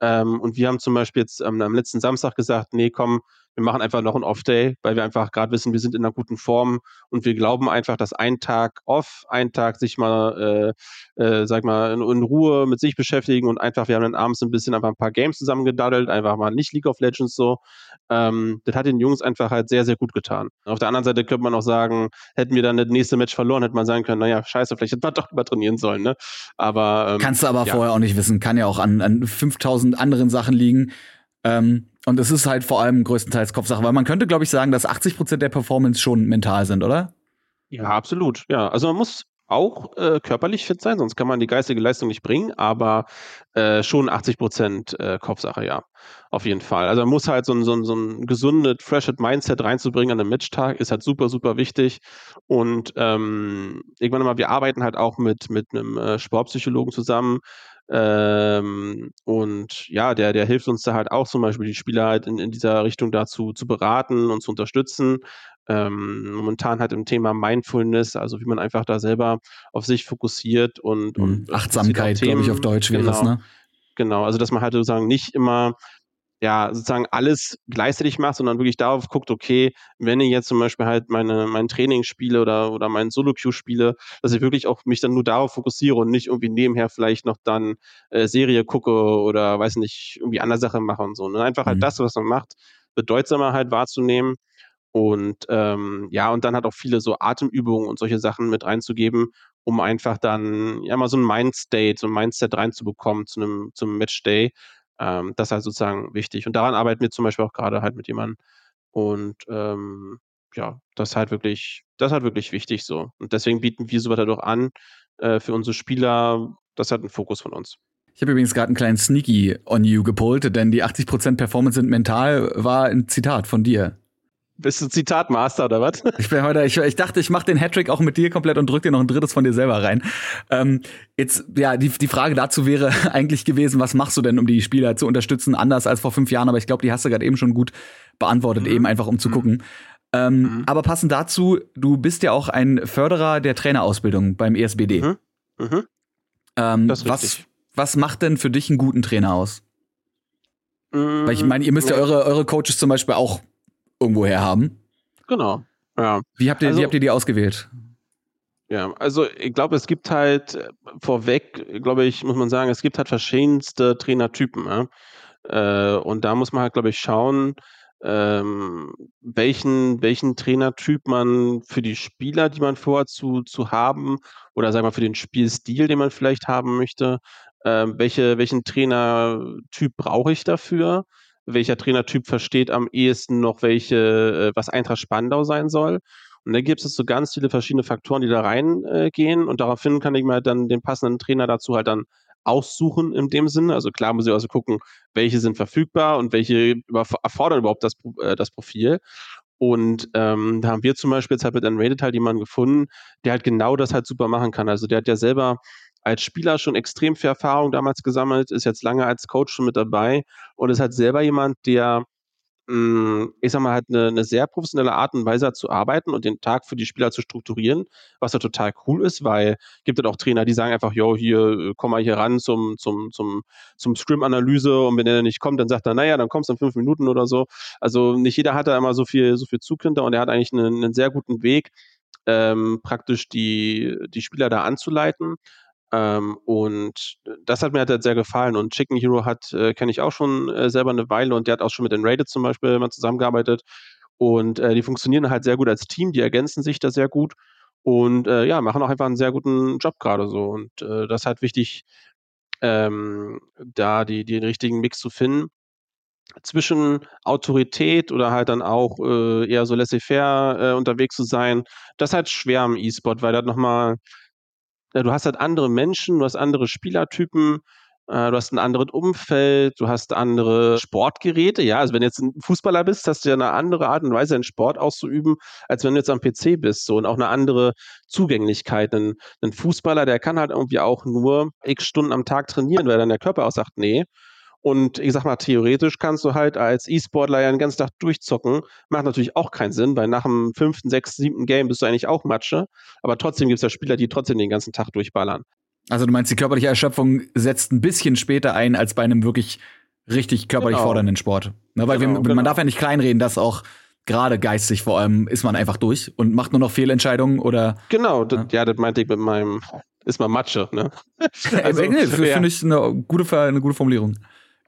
Ähm, und wir haben zum Beispiel jetzt ähm, am letzten Samstag gesagt, nee, komm, wir machen einfach noch einen Off-Day, weil wir einfach gerade wissen, wir sind in einer guten Form und wir glauben einfach, dass ein Tag off, ein Tag sich mal, äh, äh, sag mal, in, in Ruhe mit sich beschäftigen und einfach, wir haben dann abends ein bisschen einfach ein paar Games zusammengedaddelt, einfach mal nicht League of Legends so. Ähm, das hat den Jungs einfach halt sehr, sehr gut getan. Auf der anderen Seite könnte man auch sagen, hätten wir dann das nächste Match verloren, hätte man sagen können, naja, scheiße, vielleicht hätten wir doch mal trainieren sollen, ne? Aber ähm, kannst du aber ja. vorher auch nicht wissen, kann ja auch an, an fünftausend anderen Sachen liegen. Ähm, und es ist halt vor allem größtenteils Kopfsache, weil man könnte, glaube ich, sagen, dass achtzig Prozent der Performance schon mental sind, oder? Ja, absolut. Ja, also man muss auch äh, körperlich fit sein, sonst kann man die geistige Leistung nicht bringen, aber äh, schon achtzig Prozent äh, Kopfsache, ja. Auf jeden Fall. Also man muss halt so ein, so ein, so ein gesundes, freshes Mindset reinzubringen an den Matchtag, ist halt super, super wichtig. Und ähm, irgendwann mal, wir arbeiten halt auch mit, mit einem äh, Sportpsychologen zusammen, Ähm, und ja, der, der hilft uns da halt auch zum Beispiel die Spieler halt in, in dieser Richtung dazu zu beraten und zu unterstützen. Ähm, momentan halt im Thema Mindfulness, also wie man einfach da selber auf sich fokussiert und, und Achtsamkeit, glaube ich, auf Deutsch wäre das, ne? Genau, also dass man halt sozusagen nicht immer ja, sozusagen alles gleichzeitig macht, sondern wirklich darauf guckt, okay, wenn ich jetzt zum Beispiel halt meine, mein Training spiele oder, oder mein Solo-Queue spiele, dass ich wirklich auch mich dann nur darauf fokussiere und nicht irgendwie nebenher vielleicht noch dann äh, Serie gucke oder, weiß nicht, irgendwie andere Sachen mache und so. Und einfach halt mhm. das, was man macht, bedeutsamer halt wahrzunehmen und ähm, ja, und dann halt auch viele so Atemübungen und solche Sachen mit reinzugeben, um einfach dann ja mal so ein Mindstate, so ein Mindset reinzubekommen zu einem, zum Matchday. Ähm, das ist halt sozusagen wichtig. Und daran arbeiten wir zum Beispiel auch gerade halt mit jemandem. Und ähm, ja, das ist halt wirklich, das ist halt wirklich wichtig so. Und deswegen bieten wir sowas halt auch an äh, für unsere Spieler. Das hat einen Fokus von uns. Ich habe übrigens gerade einen kleinen Sneaky on you gepult, denn die achtzig Prozent Performance sind mental war ein Zitat von dir. Bist du Zitatmaster oder was? Ich bin heute, ich, ich dachte, ich mache den Hattrick auch mit dir komplett und drück dir noch ein drittes von dir selber rein. Ähm, jetzt, ja, die, die Frage dazu wäre eigentlich gewesen, was machst du denn, um die Spieler zu unterstützen, anders als vor fünf Jahren? Aber ich glaube, die hast du gerade eben schon gut beantwortet, mhm. eben einfach um zu gucken. Ähm, mhm. Aber passend dazu, du bist ja auch ein Förderer der Trainerausbildung beim E S B D. Mhm. Mhm. Ähm, das ist was, was macht denn für dich einen guten Trainer aus? Mhm. Weil ich meine, ihr müsst ja eure, eure Coaches zum Beispiel auch irgendwoher haben. Genau, ja. Wie habt ihr, also, wie habt ihr die ausgewählt? Ja, also ich glaube, es gibt halt vorweg, glaube ich, muss man sagen, es gibt halt verschiedenste Trainertypen. Ja? Äh, und da muss man halt, glaube ich, schauen, ähm, welchen, welchen Trainertyp man für die Spieler, die man vorhat zu, zu haben, oder sagen wir für den Spielstil, den man vielleicht haben möchte, äh, welche, welchen Trainertyp brauche ich dafür? Welcher Trainertyp versteht am ehesten noch, welche, was Eintracht Spandau sein soll. Und da gibt es so ganz viele verschiedene Faktoren, die da reingehen. Äh, und daraufhin kann ich mir halt dann den passenden Trainer dazu halt dann aussuchen in dem Sinne. Also klar muss ich also gucken, welche sind verfügbar und welche über- erfordern überhaupt das, äh, das Profil. Und ähm, da haben wir zum Beispiel jetzt halt mit einem Rated halt jemanden gefunden, der halt genau das halt super machen kann. Also der hat ja selber als Spieler schon extrem viel Erfahrung damals gesammelt, ist jetzt lange als Coach schon mit dabei und ist halt selber jemand, der, mh, ich sag mal, halt eine, eine sehr professionelle Art und Weise hat zu arbeiten und den Tag für die Spieler zu strukturieren, was ja total cool ist, weil gibt es auch Trainer, die sagen einfach, jo, hier, komm mal hier ran zum, zum, zum, zum Scrim-Analyse und wenn der nicht kommt, dann sagt er, naja, dann kommst du in fünf Minuten oder so. Also nicht jeder hat da immer so viel, so viel Zug hinter und er hat eigentlich einen, einen sehr guten Weg, ähm, praktisch die, die Spieler da anzuleiten. Ähm, und das hat mir halt sehr gefallen und Chicken Hero hat, äh, kenne ich auch schon äh, selber eine Weile und der hat auch schon mit den Rated zum Beispiel immer zusammengearbeitet und äh, die funktionieren halt sehr gut als Team, die ergänzen sich da sehr gut und äh, ja, machen auch einfach einen sehr guten Job gerade so und äh, das ist halt wichtig, ähm, da die, den richtigen Mix zu finden zwischen Autorität oder halt dann auch äh, eher so laissez-faire äh, unterwegs zu sein. Das ist halt schwer im E-Sport, weil da nochmal Ja, du hast halt andere Menschen, du hast andere Spielertypen, äh, du hast ein anderes Umfeld, du hast andere Sportgeräte. Ja, also wenn du jetzt ein Fußballer bist, hast du ja eine andere Art und Weise, einen Sport auszuüben, als wenn du jetzt am P C bist. So. Und auch eine andere Zugänglichkeit. Ein, ein Fußballer, der kann halt irgendwie auch nur x Stunden am Tag trainieren, weil dann der Körper auch sagt, nee. Und ich sag mal, theoretisch kannst du halt als E-Sportler ja den ganzen Tag durchzocken. Macht natürlich auch keinen Sinn, weil nach dem fünften, sechsten, siebten Game bist du eigentlich auch Matsche. Aber trotzdem gibt es ja Spieler, die trotzdem den ganzen Tag durchballern. Also du meinst, die körperliche Erschöpfung setzt ein bisschen später ein, als bei einem wirklich richtig körperlich genau. fordernden Sport. Ne, weil genau, wir, man genau. darf ja nicht kleinreden, dass auch gerade geistig vor allem ist man einfach durch und macht nur noch Fehlentscheidungen oder... Genau, d- ja, das meinte ich mit meinem... Ist mal Matsche, ne? also, nee, finde ich eine gute, eine gute Formulierung.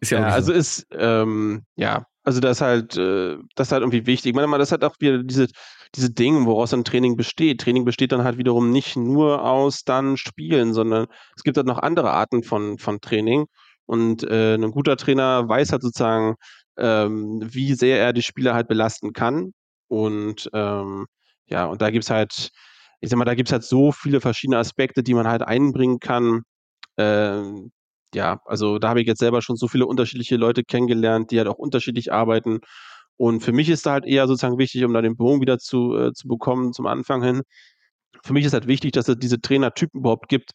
Ist ja, ja also so. ist, ähm, ja, also das ist halt, äh, das ist halt irgendwie wichtig. Ich meine mal, das hat auch wieder diese, diese Dinge, woraus dann Training besteht. Training besteht dann halt wiederum nicht nur aus dann Spielen, sondern es gibt halt noch andere Arten von, von Training. Und äh, ein guter Trainer weiß halt sozusagen, ähm, wie sehr er die Spieler halt belasten kann. Und ähm, ja, und da gibt es halt, ich sag mal, da gibt es halt so viele verschiedene Aspekte, die man halt einbringen kann. Ähm, Ja, also da habe ich jetzt selber schon so viele unterschiedliche Leute kennengelernt, die halt auch unterschiedlich arbeiten. Und für mich ist da halt eher sozusagen wichtig, um da den Bogen wieder zu, äh, zu bekommen zum Anfang hin. Für mich ist halt wichtig, dass es diese Trainertypen überhaupt gibt,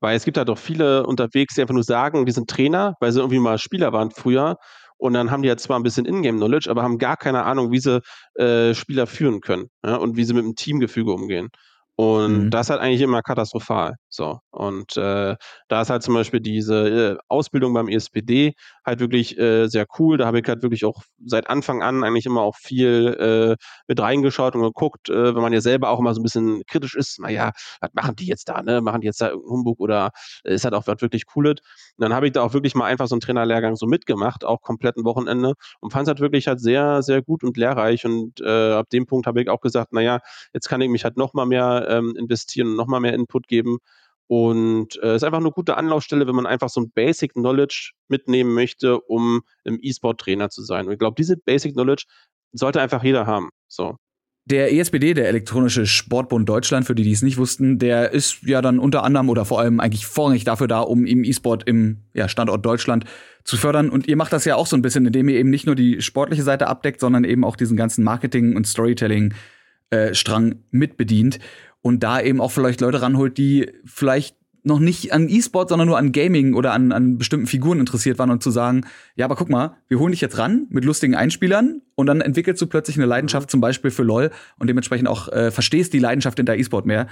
weil es gibt halt auch viele unterwegs, die einfach nur sagen, wir sind Trainer, weil sie irgendwie mal Spieler waren früher. Und dann haben die halt zwar ein bisschen Ingame-Knowledge, aber haben gar keine Ahnung, wie sie äh, Spieler führen können, ja, und wie sie mit dem Teamgefüge umgehen. Und mhm. das ist halt eigentlich immer katastrophal. So. Und äh, da ist halt zum Beispiel diese äh, Ausbildung beim E S B D halt wirklich äh, sehr cool. Da habe ich halt wirklich auch seit Anfang an eigentlich immer auch viel äh, mit reingeschaut und geguckt, äh, wenn man ja selber auch immer so ein bisschen kritisch ist, naja, was machen die jetzt da, ne? Machen die jetzt da irgendeinen Humbug oder ist halt auch was wirklich Cooles? Und dann habe ich da auch wirklich mal einfach so einen Trainerlehrgang so mitgemacht, auch kompletten Wochenende und fand es halt wirklich halt sehr, sehr gut und lehrreich. Und äh, ab dem Punkt habe ich auch gesagt, naja, jetzt kann ich mich halt nochmal mehr investieren und nochmal mehr Input geben. Und es äh, ist einfach eine gute Anlaufstelle, wenn man einfach so ein Basic Knowledge mitnehmen möchte, um im E-Sport Trainer zu sein. Und ich glaube, diese Basic Knowledge sollte einfach jeder haben. So. Der E S B D, der Elektronische Sportbund Deutschland, für die, die es nicht wussten, der ist ja dann unter anderem oder vor allem eigentlich vorrangig dafür da, um im E-Sport im ja, Standort Deutschland zu fördern. Und ihr macht das ja auch so ein bisschen, indem ihr eben nicht nur die sportliche Seite abdeckt, sondern eben auch diesen ganzen Marketing- und Storytelling-Strang äh, mitbedient. Und da eben auch vielleicht Leute ranholt, die vielleicht noch nicht an E-Sport, sondern nur an Gaming oder an, an bestimmten Figuren interessiert waren und zu sagen, ja, aber guck mal, wir holen dich jetzt ran mit lustigen Einspielern und dann entwickelst du plötzlich eine Leidenschaft zum Beispiel für LoL und dementsprechend auch äh, verstehst die Leidenschaft in der E-Sport mehr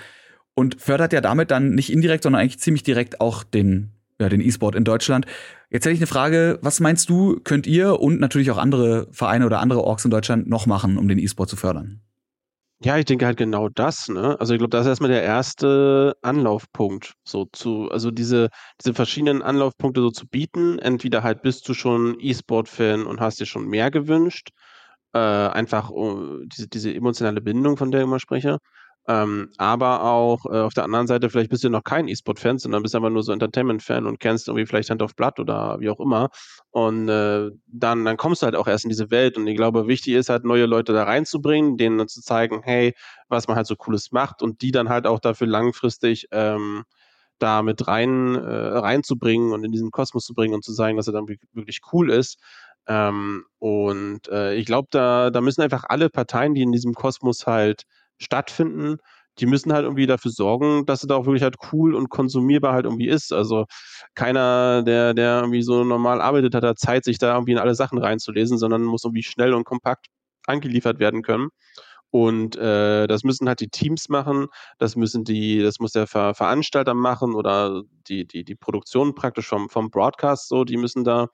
und fördert ja damit dann nicht indirekt, sondern eigentlich ziemlich direkt auch den, ja, den E-Sport in Deutschland. Jetzt hätte ich eine Frage, was meinst du, könnt ihr und natürlich auch andere Vereine oder andere Orgs in Deutschland noch machen, um den E-Sport zu fördern? Ja, ich denke halt genau das, ne? Also ich glaube, das ist erstmal der erste Anlaufpunkt, so zu, also diese, diese verschiedenen Anlaufpunkte so zu bieten. Entweder halt bist du schon E-Sport-Fan und hast dir schon mehr gewünscht, äh, einfach uh, diese, diese emotionale Bindung, von der ich immer spreche. Ähm, aber auch äh, auf der anderen Seite, vielleicht bist du noch kein E-Sport-Fan, sondern bist aber nur so Entertainment-Fan und kennst irgendwie vielleicht Hand of Blood oder wie auch immer. Und äh, dann, dann kommst du halt auch erst in diese Welt. Und ich glaube, wichtig ist halt, neue Leute da reinzubringen, denen dann zu zeigen, hey, was man halt so Cooles macht und die dann halt auch dafür langfristig ähm, da mit rein, äh, reinzubringen und in diesen Kosmos zu bringen und zu sagen, dass er dann wirklich cool ist. Ähm, und äh, ich glaube, da, da müssen einfach alle Parteien, die in diesem Kosmos halt stattfinden, die müssen halt irgendwie dafür sorgen, dass es da auch wirklich halt cool und konsumierbar halt irgendwie ist. Also keiner, der, der irgendwie so normal arbeitet, hat da Zeit, sich da irgendwie in alle Sachen reinzulesen, sondern muss irgendwie schnell und kompakt angeliefert werden können. Und äh, das müssen halt die Teams machen, das müssen die, das muss der Ver- Veranstalter machen oder die, die, die Produktion praktisch vom, vom Broadcast so, die müssen da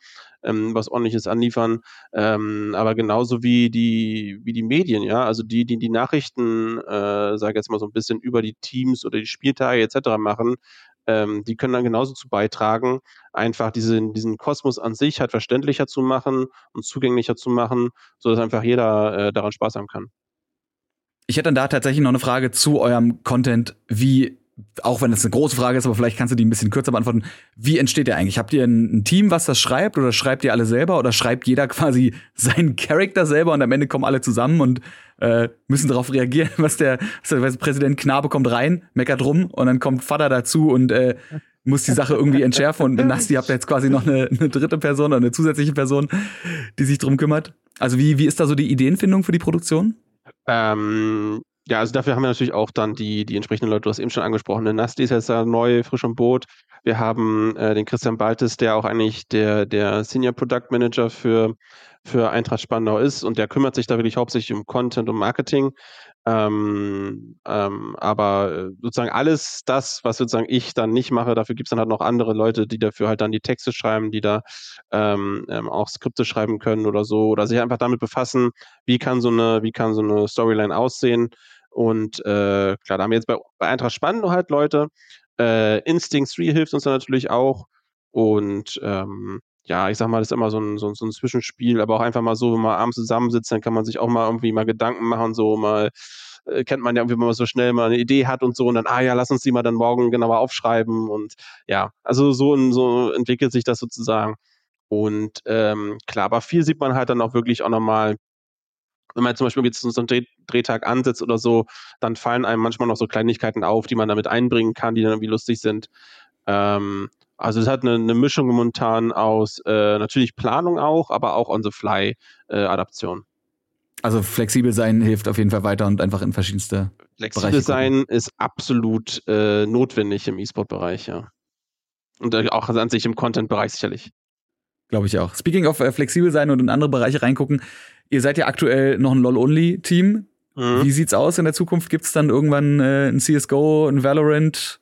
ähm, was Ordentliches anliefern. Ähm, aber genauso wie die, wie die Medien, ja, also die, die die Nachrichten, äh, sage jetzt mal so ein bisschen über die Teams oder die Spieltage et cetera machen, ähm, die können dann genauso zu beitragen, einfach diesen, diesen Kosmos an sich halt verständlicher zu machen und zugänglicher zu machen, sodass einfach jeder äh, daran Spaß haben kann. Ich hätte dann da tatsächlich noch eine Frage zu eurem Content, wie, auch wenn es eine große Frage ist, aber vielleicht kannst du die ein bisschen kürzer beantworten, wie entsteht der eigentlich? Habt ihr ein Team, was das schreibt, oder schreibt ihr alle selber, oder schreibt jeder quasi seinen Charakter selber und am Ende kommen alle zusammen und äh, müssen darauf reagieren, was der, was der, was der Präsident Knabe kommt rein, meckert rum und dann kommt Vater dazu und äh, muss die Sache irgendwie entschärfen und Nasti habt ihr jetzt quasi noch eine, eine dritte Person oder eine zusätzliche Person, die sich drum kümmert. Also wie, wie ist da so die Ideenfindung für die Produktion? Ähm, ja, also dafür haben wir natürlich auch dann die, die entsprechenden Leute, du hast eben schon angesprochen, ne? Nasti ist jetzt da neu, frisch im Boot. Wir haben äh, den Christian Baltes, der auch eigentlich der, der Senior Product Manager für, für Eintracht Spandau ist und der kümmert sich da wirklich hauptsächlich um Content und Marketing. Ähm, ähm, aber sozusagen alles das, was sozusagen ich dann nicht mache, dafür gibt es dann halt noch andere Leute, die dafür halt dann die Texte schreiben, die da ähm, ähm, auch Skripte schreiben können oder so oder sich einfach damit befassen, wie kann so eine, wie kann so eine Storyline aussehen. Und äh, klar, da haben wir jetzt bei, bei Eintracht Spandau halt Leute. Äh, Instinct drei hilft uns dann natürlich auch. Und ähm, ja, ich sag mal, das ist immer so ein, so, ein, so ein Zwischenspiel, aber auch einfach mal so, wenn man abends zusammensitzt, dann kann man sich auch mal irgendwie mal Gedanken machen, so mal, äh, kennt man ja irgendwie, wenn man so schnell mal eine Idee hat und so und dann, ah ja, lass uns die mal dann morgen genauer aufschreiben und ja, also so, und so entwickelt sich das sozusagen und ähm, klar, aber viel sieht man halt dann auch wirklich auch nochmal, wenn man zum Beispiel jetzt so einen Dreh- Drehtag ansetzt oder so, dann fallen einem manchmal noch so Kleinigkeiten auf, die man damit einbringen kann, die dann irgendwie lustig sind. Ähm, Also es hat eine, eine Mischung momentan aus äh, natürlich Planung auch, aber auch On-the-Fly-Adaption. Äh, also flexibel sein hilft auf jeden Fall weiter und einfach in verschiedenste flexibel Bereiche. Flexibel sein gucken. Ist absolut äh, notwendig im E-Sport-Bereich, ja. Und äh, auch an sich im Content-Bereich sicherlich. Glaube ich auch. Speaking of äh, flexibel sein und in andere Bereiche reingucken, ihr seid ja aktuell noch ein LoL-Only-Team. Mhm. Wie sieht's aus in der Zukunft? Gibt's dann irgendwann äh, ein C S G O, ein Valorant,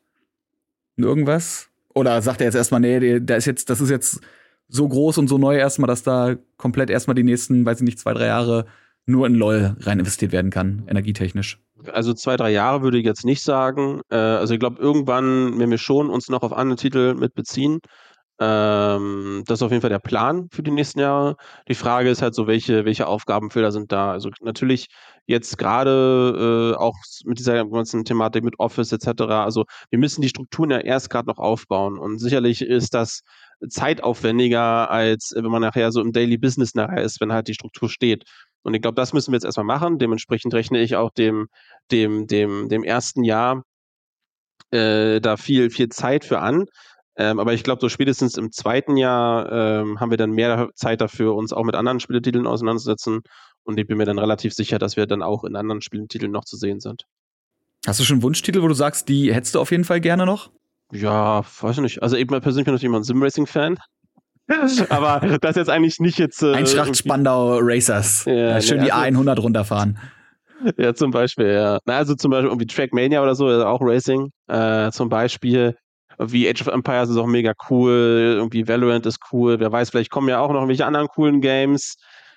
irgendwas? Oder sagt er jetzt erstmal, nee, da ist jetzt, das ist jetzt so groß und so neu erstmal, dass da komplett erstmal die nächsten, weiß ich nicht, zwei, drei Jahre nur in LoL rein investiert werden kann, energietechnisch? Also zwei, drei Jahre würde ich jetzt nicht sagen. Also ich glaube, irgendwann werden wir schon uns noch auf andere Titel mit beziehen. Ähm, das ist auf jeden Fall der Plan für die nächsten Jahre. Die Frage ist halt so, welche, welche Aufgabenfelder sind da? Also natürlich jetzt gerade äh, auch mit dieser ganzen Thematik mit Office et cetera. Also wir müssen die Strukturen ja erst gerade noch aufbauen und sicherlich ist das zeitaufwendiger, als wenn man nachher so im Daily Business nachher ist, wenn halt die Struktur steht. Und ich glaube, das müssen wir jetzt erstmal machen. Dementsprechend rechne ich auch dem, dem, dem, dem ersten Jahr äh, da viel, viel Zeit für an. Ähm, aber ich glaube, so spätestens im zweiten Jahr ähm, haben wir dann mehr Zeit dafür, uns auch mit anderen Spieletiteln auseinanderzusetzen. Und ich bin mir dann relativ sicher, dass wir dann auch in anderen Spieletiteln noch zu sehen sind. Hast du schon Wunschtitel, wo du sagst, die hättest du auf jeden Fall gerne noch? Ja, weiß ich nicht. Also ich persönlich bin natürlich immer ein Simracing-Fan. Aber das jetzt eigentlich nicht jetzt... Äh, Eintracht Spandau Racers. Ja, ja, schön nee, die also, A hundert runterfahren. Ja, zum Beispiel, ja. Na, also zum Beispiel irgendwie Trackmania oder so, also auch Racing. Äh, zum Beispiel... Wie Age of Empires ist auch mega cool, irgendwie Valorant ist cool, wer weiß, vielleicht kommen ja auch noch welche anderen coolen Games,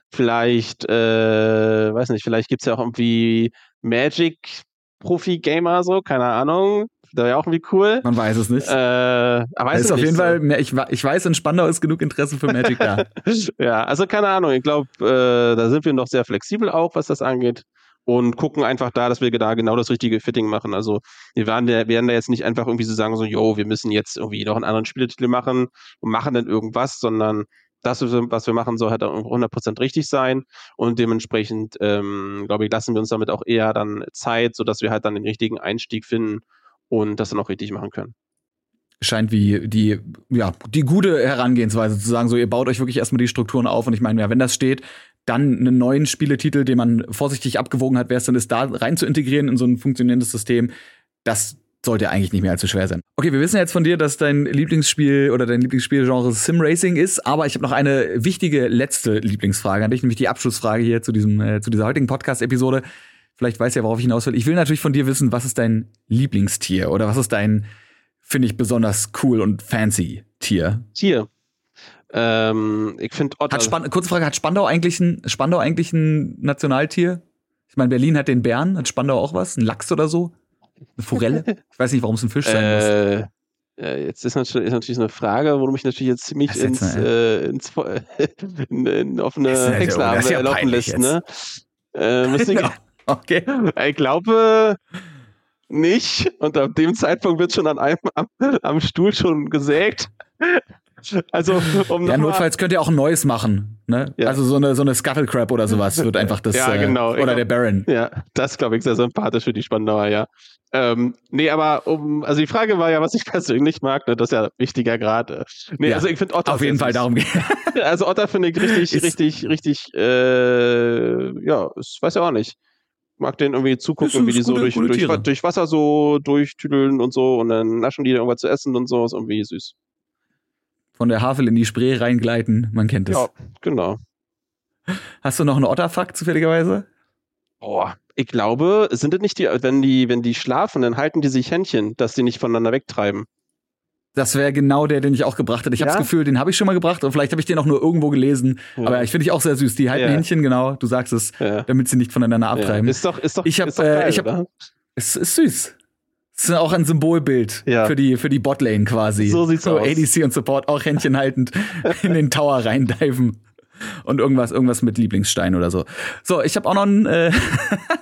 vielleicht, äh, weiß nicht, vielleicht gibt es ja auch irgendwie Magic-Profi-Gamer, so, keine Ahnung, das wäre ja auch irgendwie cool. Man weiß es nicht. Äh, aber weiß ist auf nicht jeden so. Fall, mehr, ich, ich weiß, in Spandau ist genug Interesse für Magic da. Ja, also keine Ahnung, ich glaube, äh, da sind wir noch sehr flexibel auch, was das angeht. Und gucken einfach da, dass wir da genau das richtige Fitting machen. Also wir werden da, werden da jetzt nicht einfach irgendwie so sagen, so, yo, wir müssen jetzt irgendwie noch einen anderen Spieltitel machen und machen dann irgendwas, sondern das, was wir machen, soll halt auch hundert Prozent richtig sein. Und dementsprechend, ähm, glaube ich, lassen wir uns damit auch eher dann Zeit, sodass wir halt dann den richtigen Einstieg finden und das dann auch richtig machen können. scheint wie die, ja, die gute Herangehensweise zu sagen, so ihr baut euch wirklich erstmal die Strukturen auf. Und ich meine, ja, wenn das steht, dann einen neuen Spieletitel, den man vorsichtig abgewogen hat, wer es denn ist, da rein zu integrieren in so ein funktionierendes System, das sollte eigentlich nicht mehr allzu schwer sein. Okay, wir wissen jetzt von dir, dass dein Lieblingsspiel oder dein Lieblingsspielgenre Simracing ist, aber ich habe noch eine wichtige letzte Lieblingsfrage an dich, nämlich die Abschlussfrage hier zu diesem äh, zu dieser heutigen Podcast-Episode. Vielleicht weißt du ja, worauf ich hinaus will. Ich will natürlich von dir wissen, was ist dein Lieblingstier oder was ist dein, finde ich, besonders cool und fancy Tier? Tier. Ähm, ich finde Otter. Hat Span- Kurze Frage, hat Spandau eigentlich ein, Spandau eigentlich ein Nationaltier? Ich meine, Berlin hat den Bären, hat Spandau auch was? Ein Lachs oder so? Eine Forelle? Ich weiß nicht, warum es ein Fisch sein äh, muss. Äh, jetzt ist natürlich, ist natürlich eine Frage, wo du mich natürlich jetzt ziemlich ins, jetzt äh, ins in, in offene Häcksler haben ja laufen lässt. Ne? Äh, no. Okay. Ich glaube nicht. Und ab dem Zeitpunkt wird schon an einem am, am Stuhl schon gesägt. Also, um ja, notfalls könnt ihr auch ein neues machen. Ne? Ja. Also so eine, so eine Scuttle Crab oder sowas wird einfach das. Ja, genau. Äh, oder der Baron. Ja, das glaube ich sehr sympathisch für die Spandauer, ja. Ähm, nee, aber um, also die Frage war ja, was ich persönlich mag, ne? Das ist ja wichtiger gerade. Nee, ja. Also ich finde Otter. Auf jeden Fall darum geht. Also Otter finde ich richtig, ist richtig, richtig, äh, ja, ich weiß ja auch nicht. Ich mag denen irgendwie zugucken, wie die so durch, durch, durch Wasser so durchtüdeln und so und dann naschen die da irgendwas zu essen und so, ist irgendwie süß. Von der Havel in die Spree reingleiten, man kennt es. Ja, genau. Hast du noch einen Otterfakt zufälligerweise? Boah, ich glaube, sind das nicht die, wenn die, wenn die schlafen, dann halten die sich Händchen, dass die nicht voneinander wegtreiben. Das wäre genau der, den ich auch gebracht hätte. Ich ja? habe das Gefühl, den habe ich schon mal gebracht und vielleicht habe ich den auch nur irgendwo gelesen. Ja. Aber ich finde ich auch sehr süß. Die halten ja. Händchen, genau, du sagst es, ja. damit sie nicht voneinander abtreiben. Ja. Ist doch, ist doch, ich hab, ist doch geil, äh, ich hab, oder? Es ist süß. Das ist auch ein Symbolbild ja. für die, für die Botlane quasi. So sieht's so aus. A D C und Support auch Händchen haltend in den Tower reindiven. Und irgendwas, irgendwas mit Lieblingsstein oder so. So, ich habe auch noch einen, äh,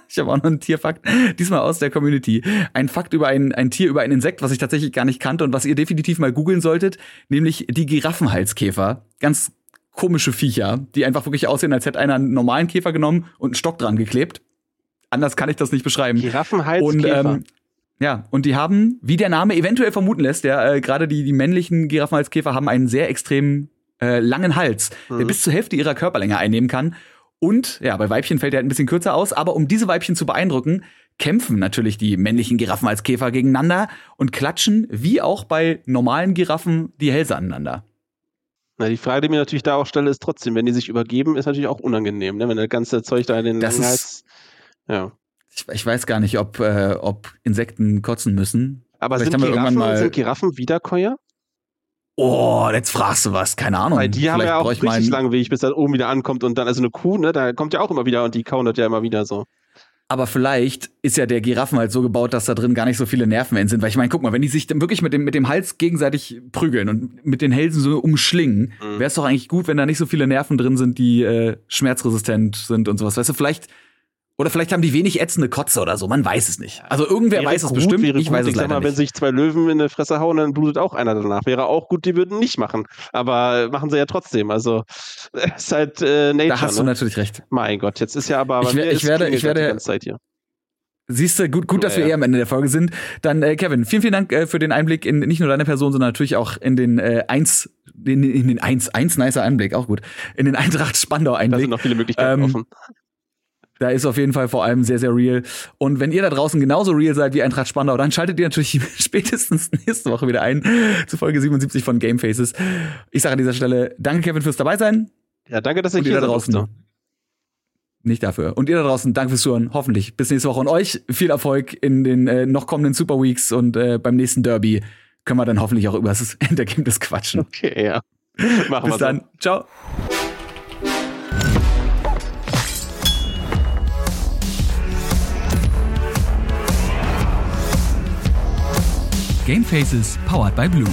ich habe auch noch einen Tierfakt. Diesmal aus der Community. Ein Fakt über ein, ein Tier, über ein Insekt, was ich tatsächlich gar nicht kannte und was ihr definitiv mal googeln solltet, nämlich die Giraffenhalskäfer. Ganz komische Viecher, die einfach wirklich aussehen, als hätte einer einen normalen Käfer genommen und einen Stock dran geklebt. Anders kann ich das nicht beschreiben. Giraffenhalskäfer. Und, ähm, ja, und die haben, wie der Name eventuell vermuten lässt, ja, äh, gerade die, die männlichen Giraffenhalskäfer haben einen sehr extremen äh, langen Hals, mhm. der bis zur Hälfte ihrer Körperlänge einnehmen kann. Und, ja, bei Weibchen fällt der halt ein bisschen kürzer aus, aber um diese Weibchen zu beeindrucken, kämpfen natürlich die männlichen Giraffenhalskäfer gegeneinander und klatschen, wie auch bei normalen Giraffen, die Hälse aneinander. Na, die Frage, die mir natürlich da auch stelle, ist trotzdem, wenn die sich übergeben, ist natürlich auch unangenehm, ne? Wenn das ganze Zeug da in den das langen Hals... Ja. Ich, ich weiß gar nicht, ob, äh, ob Insekten kotzen müssen. Aber sind Giraffen, mal sind Giraffen Wiederkäuer? Oh, jetzt fragst du was, keine Ahnung. Weil die vielleicht haben ja auch richtig meinen... langen Weg, bis das oben wieder ankommt und dann, also eine Kuh, ne, da kommt ja auch immer wieder und die kauen das ja immer wieder so. Aber vielleicht ist ja der Giraffen halt so gebaut, dass da drin gar nicht so viele Nervenenden sind. Weil ich meine, guck mal, wenn die sich dann wirklich mit dem, mit dem Hals gegenseitig prügeln und mit den Hälsen so umschlingen, mhm. wäre es doch eigentlich gut, wenn da nicht so viele Nerven drin sind, die äh, schmerzresistent sind und sowas. Weißt du, vielleicht... Oder vielleicht haben die wenig ätzende Kotze oder so, man weiß es nicht. Also irgendwer wäre weiß gut, es bestimmt, ich gut. weiß es leider ich sag mal, nicht. Wenn sich zwei Löwen in die Fresse hauen, dann blutet auch einer danach. Wäre auch gut, die würden nicht machen. Aber machen sie ja trotzdem, also ist halt äh, Nature. Da hast ne? du natürlich recht. Mein Gott, jetzt ist ja aber... Ich, wer, ich werde, ich werde... Die ganze Zeit hier. Siehst du, gut, gut, dass wir ja, ja. eh am Ende der Folge sind. Dann, äh, Kevin, vielen, vielen Dank äh, für den Einblick in nicht nur deine Person, sondern natürlich auch in den äh, eins, in, in den eins, eins nicer Einblick, auch gut, in den Eintracht Spandau Einblick. Da sind noch viele Möglichkeiten ähm, offen. Da ist auf jeden Fall vor allem sehr, sehr real. Und wenn ihr da draußen genauso real seid wie Eintracht Spandau, dann schaltet ihr natürlich spätestens nächste Woche wieder ein zu Folge siebenundsiebzig von Game Faces. Ich sage an dieser Stelle, danke Kevin fürs dabei sein. Ja, danke, dass ich hier da draußen durfte. Nicht dafür. Und ihr da draußen, danke fürs Zuhören. Hoffentlich bis nächste Woche. Und euch viel Erfolg in den äh, noch kommenden Super Weeks und äh, beim nächsten Derby können wir dann hoffentlich auch über das Endergebnis quatschen. Okay, ja. Machen wir bis dann. So. Ciao. Game Faces powered by Blue.